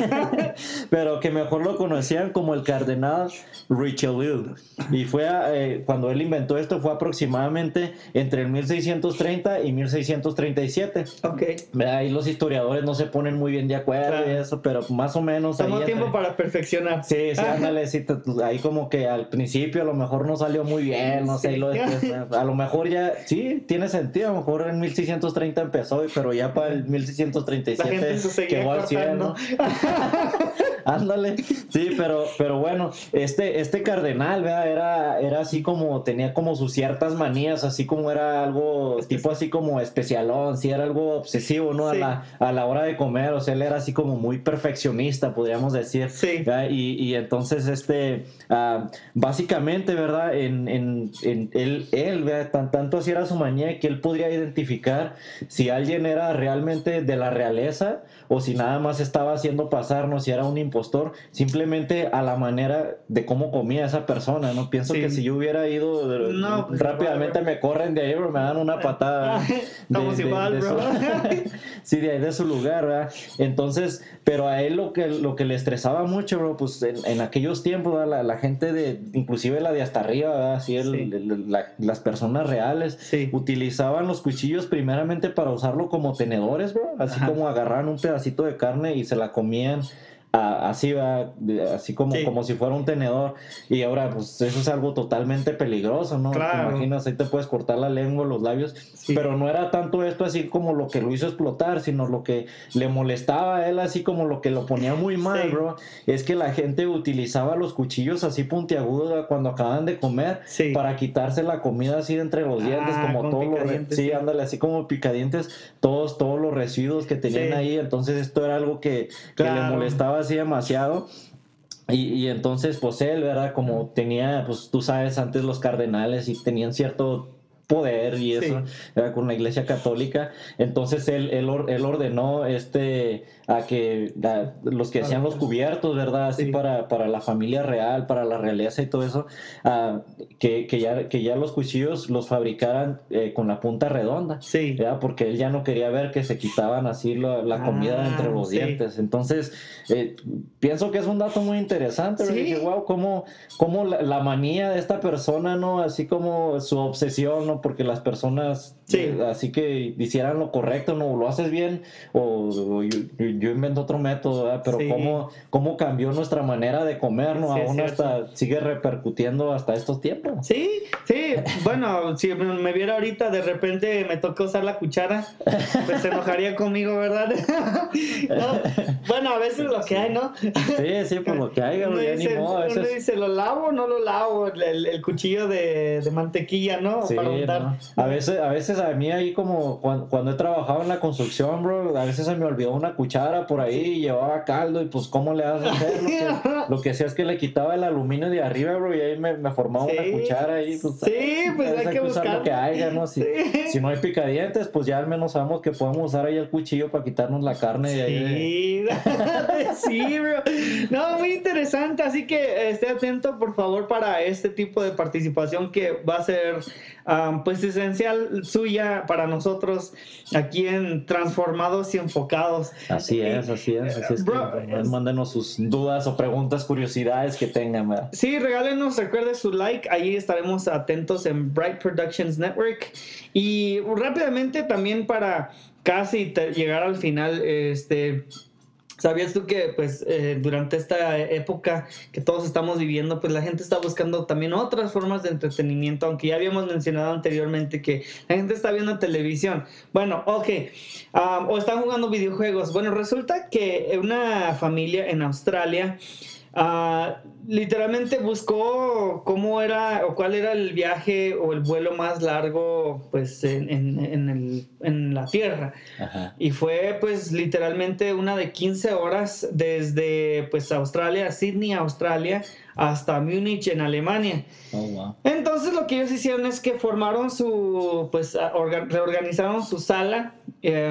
Pero que mejor lo conocían como el cardenal Richelieu. Y fue cuando él inventó esto fue aproximadamente entre el 1630 y 1637. Okay. Ahí los historiadores no se ponen muy bien de acuerdo, claro, y eso, pero más o menos... Tomó tiempo para perfeccionar. Sí, sí, ándale, sí, ahí como que al principio a lo mejor no salió muy bien, no sé, sí, y lo después, a lo mejor ya, sí, tiene sentido, a lo mejor en 1630 empezó, pero ya para el 1637 quedó al cielo. Ándale, sí, pero bueno, este cardenal, ¿verdad? Era así como, tenía como sus ciertas manías, así como era algo tipo así como especialón, sí, era algo obsesivo, ¿no? Sí. A la hora de comer, o sea, él era así como muy perfeccionista, podríamos decir. Sí. Y entonces, básicamente, ¿verdad? En él, ¿verdad? Tanto así era su manía que él podría identificar si alguien era realmente de la realeza o si nada más estaba haciendo pasarnos, si era un impostor, simplemente a la manera de cómo comía esa persona, ¿no? Pienso, sí, que si yo hubiera ido rápidamente, bro, me corren de ahí, bro, me dan una patada. Estamos igual, bro. Sí, de ahí de su lugar, ¿verdad? Entonces, pero a él lo que le estresaba mucho, bro, pues en aquellos tiempos, la gente de, inclusive la de hasta arriba, ¿verdad? Así las personas reales, sí, utilizaban los cuchillos primeramente para usarlo como tenedores, bro, así, ajá, como agarraban un pedacito de carne y se la comían. Así va, así como, sí, como si fuera un tenedor. Y ahora, pues eso es algo totalmente peligroso, ¿no? Claro. Te imaginas, ahí te puedes cortar la lengua, los labios. Sí. Pero no era tanto esto así como lo que lo hizo explotar, sino lo que le molestaba a él, así como lo que lo ponía muy mal, sí, bro. Es que la gente utilizaba los cuchillos así puntiagudos cuando acaban de comer, sí, para quitarse la comida así de entre los dientes, como todos los sí, sí, ándale, así como picadientes, todos los residuos que tenían, sí, ahí. Entonces esto era algo que le molestaba así demasiado. Y entonces, pues él, ¿verdad? Como tenía, pues tú sabes, antes los cardenales y tenían cierto poder y eso, sí, con la Iglesia Católica. Entonces él ordenó a que los que hacían los cubiertos, ¿verdad? Así, sí, para la familia real, para la realeza y todo eso, que ya los cuchillos los fabricaran con la punta redonda, sí, ¿verdad? Porque él ya no quería ver que se quitaban así la comida entre los, sí, dientes. Entonces, pienso que es un dato muy interesante, ¿verdad? Sí. Dije, wow, cómo la manía de esta persona, ¿no? Así como su obsesión, ¿no? Porque las personas, sí, así que hicieran lo correcto, ¿no? Lo haces bien o yo invento otro método, ¿verdad? Pero sí, cómo cambió nuestra manera de comer, ¿no? Sí, aún hasta sigue repercutiendo hasta estos tiempos. Sí, sí. Bueno, si me viera ahorita, de repente me toca usar la cuchara, pues se enojaría conmigo, ¿verdad? No, bueno, a veces lo que hay, ¿no? Sí, sí, pues lo que hay, uno dice, ¿lo lavo o no lo lavo? El cuchillo de mantequilla, ¿no? Sí, para untar, ¿no? A veces a mí ahí como cuando he trabajado en la construcción, bro, a veces se me olvidó una cuchara por ahí, sí, y llevaba caldo y pues cómo le vas a hacer. Lo que hacía es que le quitaba el aluminio de arriba, bro, y ahí me formaba, sí, una cuchara y pues, sí, pues hay que buscar lo que haya, ¿no? Si, sí, si no hay picadientes, pues ya al menos sabemos que podemos usar ahí el cuchillo para quitarnos la carne, sí, de ahí. Sí, bro. No, muy interesante, así que esté atento por favor para este tipo de participación que va a ser pues esencial suya para nosotros aquí en Transformados y Enfocados. Así es, bro, que mándenos sus dudas o preguntas, curiosidades que tengan, ¿verdad? Sí, regálenos, recuerde su like, allí estaremos atentos en Bright Productions Network. Y rápidamente también, para casi llegar al final, ¿sabías tú que pues durante esta época que todos estamos viviendo, pues la gente está buscando también otras formas de entretenimiento, aunque ya habíamos mencionado anteriormente que la gente está viendo televisión? Bueno, o están jugando videojuegos. Bueno, resulta que una familia en Australia literalmente buscó cómo era o cuál era el viaje o el vuelo más largo pues en la tierra. Ajá. Y fue pues literalmente una de 15 horas desde pues Australia, Sydney, Australia, hasta Múnich en Alemania. Oh, wow. Entonces lo que ellos hicieron es que formaron reorganizaron su sala,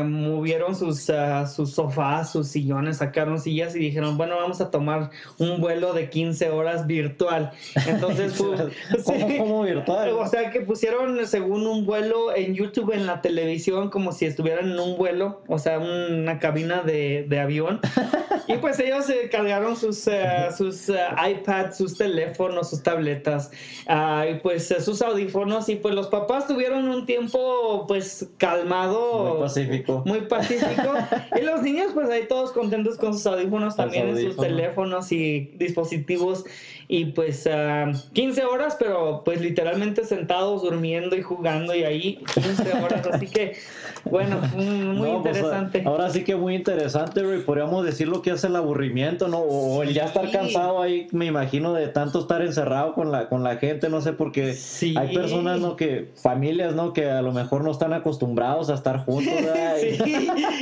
movieron sus sofás, sus sillones, sacaron sillas y dijeron, bueno, vamos a tomar un vuelo de 15 horas virtual. Entonces, ¿Cómo virtual? O sea, que pusieron según un vuelo en YouTube, en la televisión, como si estuvieran en un vuelo, o sea, una cabina de avión. Y pues ellos cargaron sus iPads, iPads, sus teléfonos, sus tabletas, pues sus audífonos, y pues los papás tuvieron un tiempo pues calmado, muy pacífico y los niños pues ahí todos contentos con sus audífonos también, sus teléfonos y dispositivos, y pues 15 horas, pero pues literalmente sentados, durmiendo y jugando, y ahí 15 horas, así que bueno, muy interesante. Pues, ahora sí que muy interesante, Ray. Podríamos decir lo que es el aburrimiento, ¿no? O el ya estar cansado ahí, me imagino, de tanto estar encerrado con la gente, no sé, porque hay personas, ¿no? Familias, ¿no? Que a lo mejor no están acostumbrados a estar juntos, ¿verdad?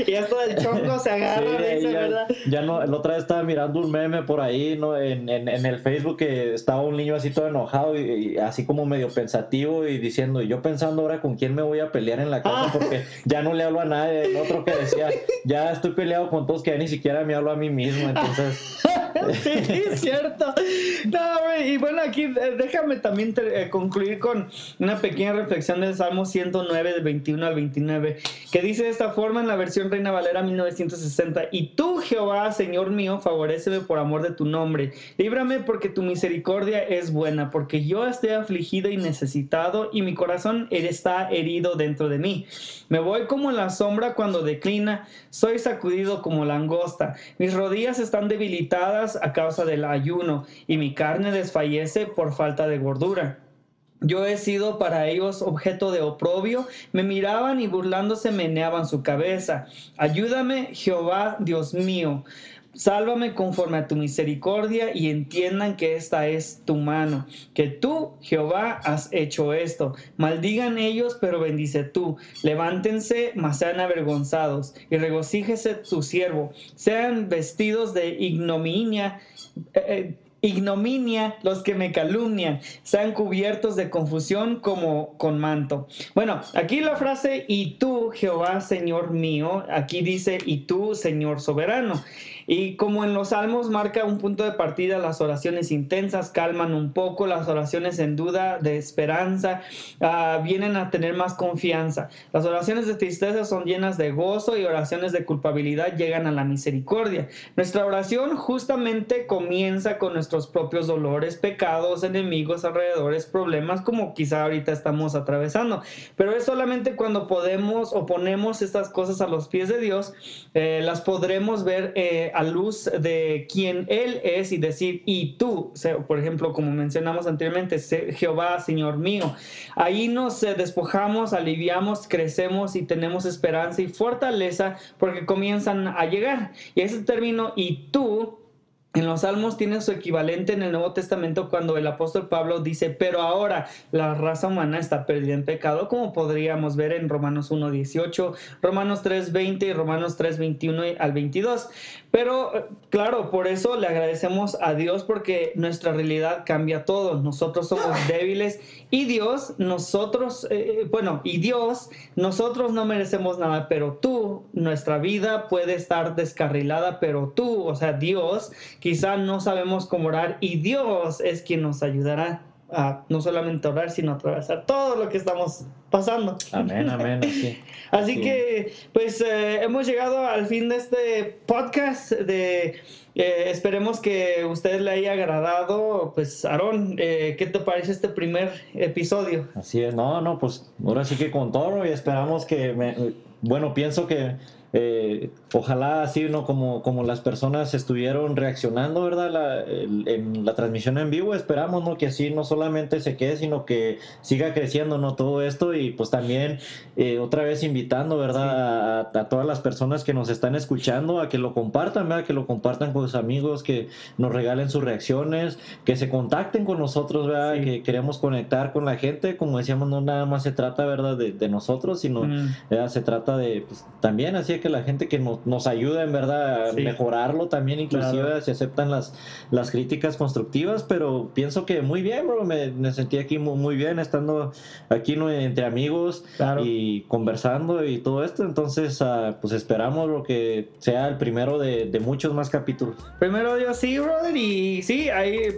Y hasta el chongo se agarra, ¿verdad? Ya no, la otra vez estaba mirando un meme por ahí, ¿no? En el Facebook, que estaba un niño así todo enojado y así como medio pensativo y diciendo, y yo pensando ahora con quién me voy a pelear en la casa, porque ya no le hablo a nadie. El otro que decía, ya estoy peleado con todos que ya ni siquiera me hablo a mí mismo, entonces... Sí, es cierto. No, y bueno, aquí déjame también concluir con una pequeña reflexión del Salmo 109, del 21 al 29, que dice de esta forma en la versión Reina Valera 1960. Y tú, Jehová, Señor mío, favoréceme por amor de tu nombre. Líbrame porque tu misericordia es buena, porque yo estoy afligido y necesitado, y mi corazón está herido dentro de mí. Me voy como la sombra cuando declina, soy sacudido como langosta. Mis rodillas están debilitadas a causa del ayuno, y mi carne desfallece por falta de gordura. Yo he sido para ellos objeto de oprobio, me miraban y burlándose meneaban su cabeza. Ayúdame, Jehová, Dios mío, sálvame conforme a tu misericordia, y entiendan que esta es tu mano, que tú, Jehová, has hecho esto. Maldigan ellos, pero bendice tú. Levántense, mas sean avergonzados, y regocíjese tu siervo. Sean vestidos de ignominia los que me calumnian, sean cubiertos de confusión como con manto. Bueno, aquí la frase, y tú, Jehová, Señor mío, aquí dice, y tú, Señor soberano. Y como en los salmos marca un punto de partida, las oraciones intensas calman un poco, las oraciones en duda, de esperanza, vienen a tener más confianza. Las oraciones de tristeza son llenas de gozo, y oraciones de culpabilidad llegan a la misericordia. Nuestra oración justamente comienza con nuestros propios dolores, pecados, enemigos, alrededores, problemas, como quizá ahorita estamos atravesando. Pero es solamente cuando podemos o ponemos estas cosas a los pies de Dios, las podremos ver a luz de quien Él es, y decir, y tú, por ejemplo, como mencionamos anteriormente, Jehová, Señor mío. Ahí nos despojamos, aliviamos, crecemos y tenemos esperanza y fortaleza, porque comienzan a llegar. Y ese término, y tú, en los Salmos tiene su equivalente en el Nuevo Testamento cuando el apóstol Pablo dice, pero ahora la raza humana está perdida en pecado, como podríamos ver en Romanos 1:18, Romanos 3:20 y Romanos 3:21 al 22. Pero claro, por eso le agradecemos a Dios, porque nuestra realidad cambia todo. Nosotros somos débiles y nosotros no merecemos nada, pero tú, nuestra vida puede estar descarrilada, pero tú, o sea, Dios, quizá no sabemos cómo orar, y Dios es quien nos ayudará a no solamente orar, sino a atravesar todo lo que estamos pasando. Amén, amén. Así que, pues, hemos llegado al fin de este podcast. Esperemos que a ustedes le haya agradado. Pues, Aarón, ¿qué te parece este primer episodio? Así es, pues, ahora sí que con todo, y esperamos que, pienso que ojalá así, ¿no? Como las personas estuvieron reaccionando, ¿verdad? En la transmisión en vivo, esperamos, ¿no? Que así no solamente se quede, sino que siga creciendo, ¿no? Todo esto, y pues también otra vez invitando, ¿verdad? Sí. A todas las personas que nos están escuchando a que lo compartan, ¿verdad? Que lo compartan con sus amigos, que nos regalen sus reacciones, que se contacten con nosotros, ¿verdad? Sí. Que queremos conectar con la gente, como decíamos, no nada más se trata, ¿verdad? De nosotros, sino se trata de, pues, también así que la gente que nos ayuda en verdad a mejorarlo también, inclusive se aceptan las críticas constructivas, pero pienso que muy bien, bro, me sentí aquí muy bien estando aquí, ¿no? Entre amigos y conversando y todo esto, entonces pues esperamos lo que sea el primero de muchos más capítulos. Primero Dios, sí, brother, y sí,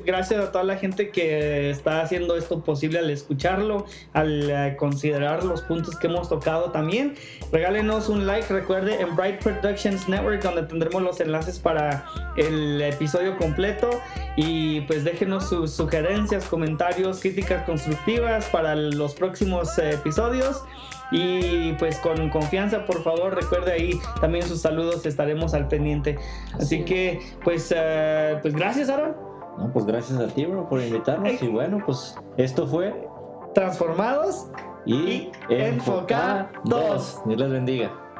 gracias a toda la gente que está haciendo esto posible al escucharlo, al considerar los puntos que hemos tocado también. Regálenos un like, recuerden tarde en Bright Productions Network, donde tendremos los enlaces para el episodio completo. Y pues déjenos sus sugerencias, comentarios, críticas constructivas para los próximos episodios. Y pues con confianza, por favor, recuerde ahí también sus saludos, estaremos al pendiente. Así que pues gracias, Aarón. No, pues gracias a ti, bro, por invitarnos. Y bueno, pues esto fue Transformados y Enfocados. Dios les bendiga.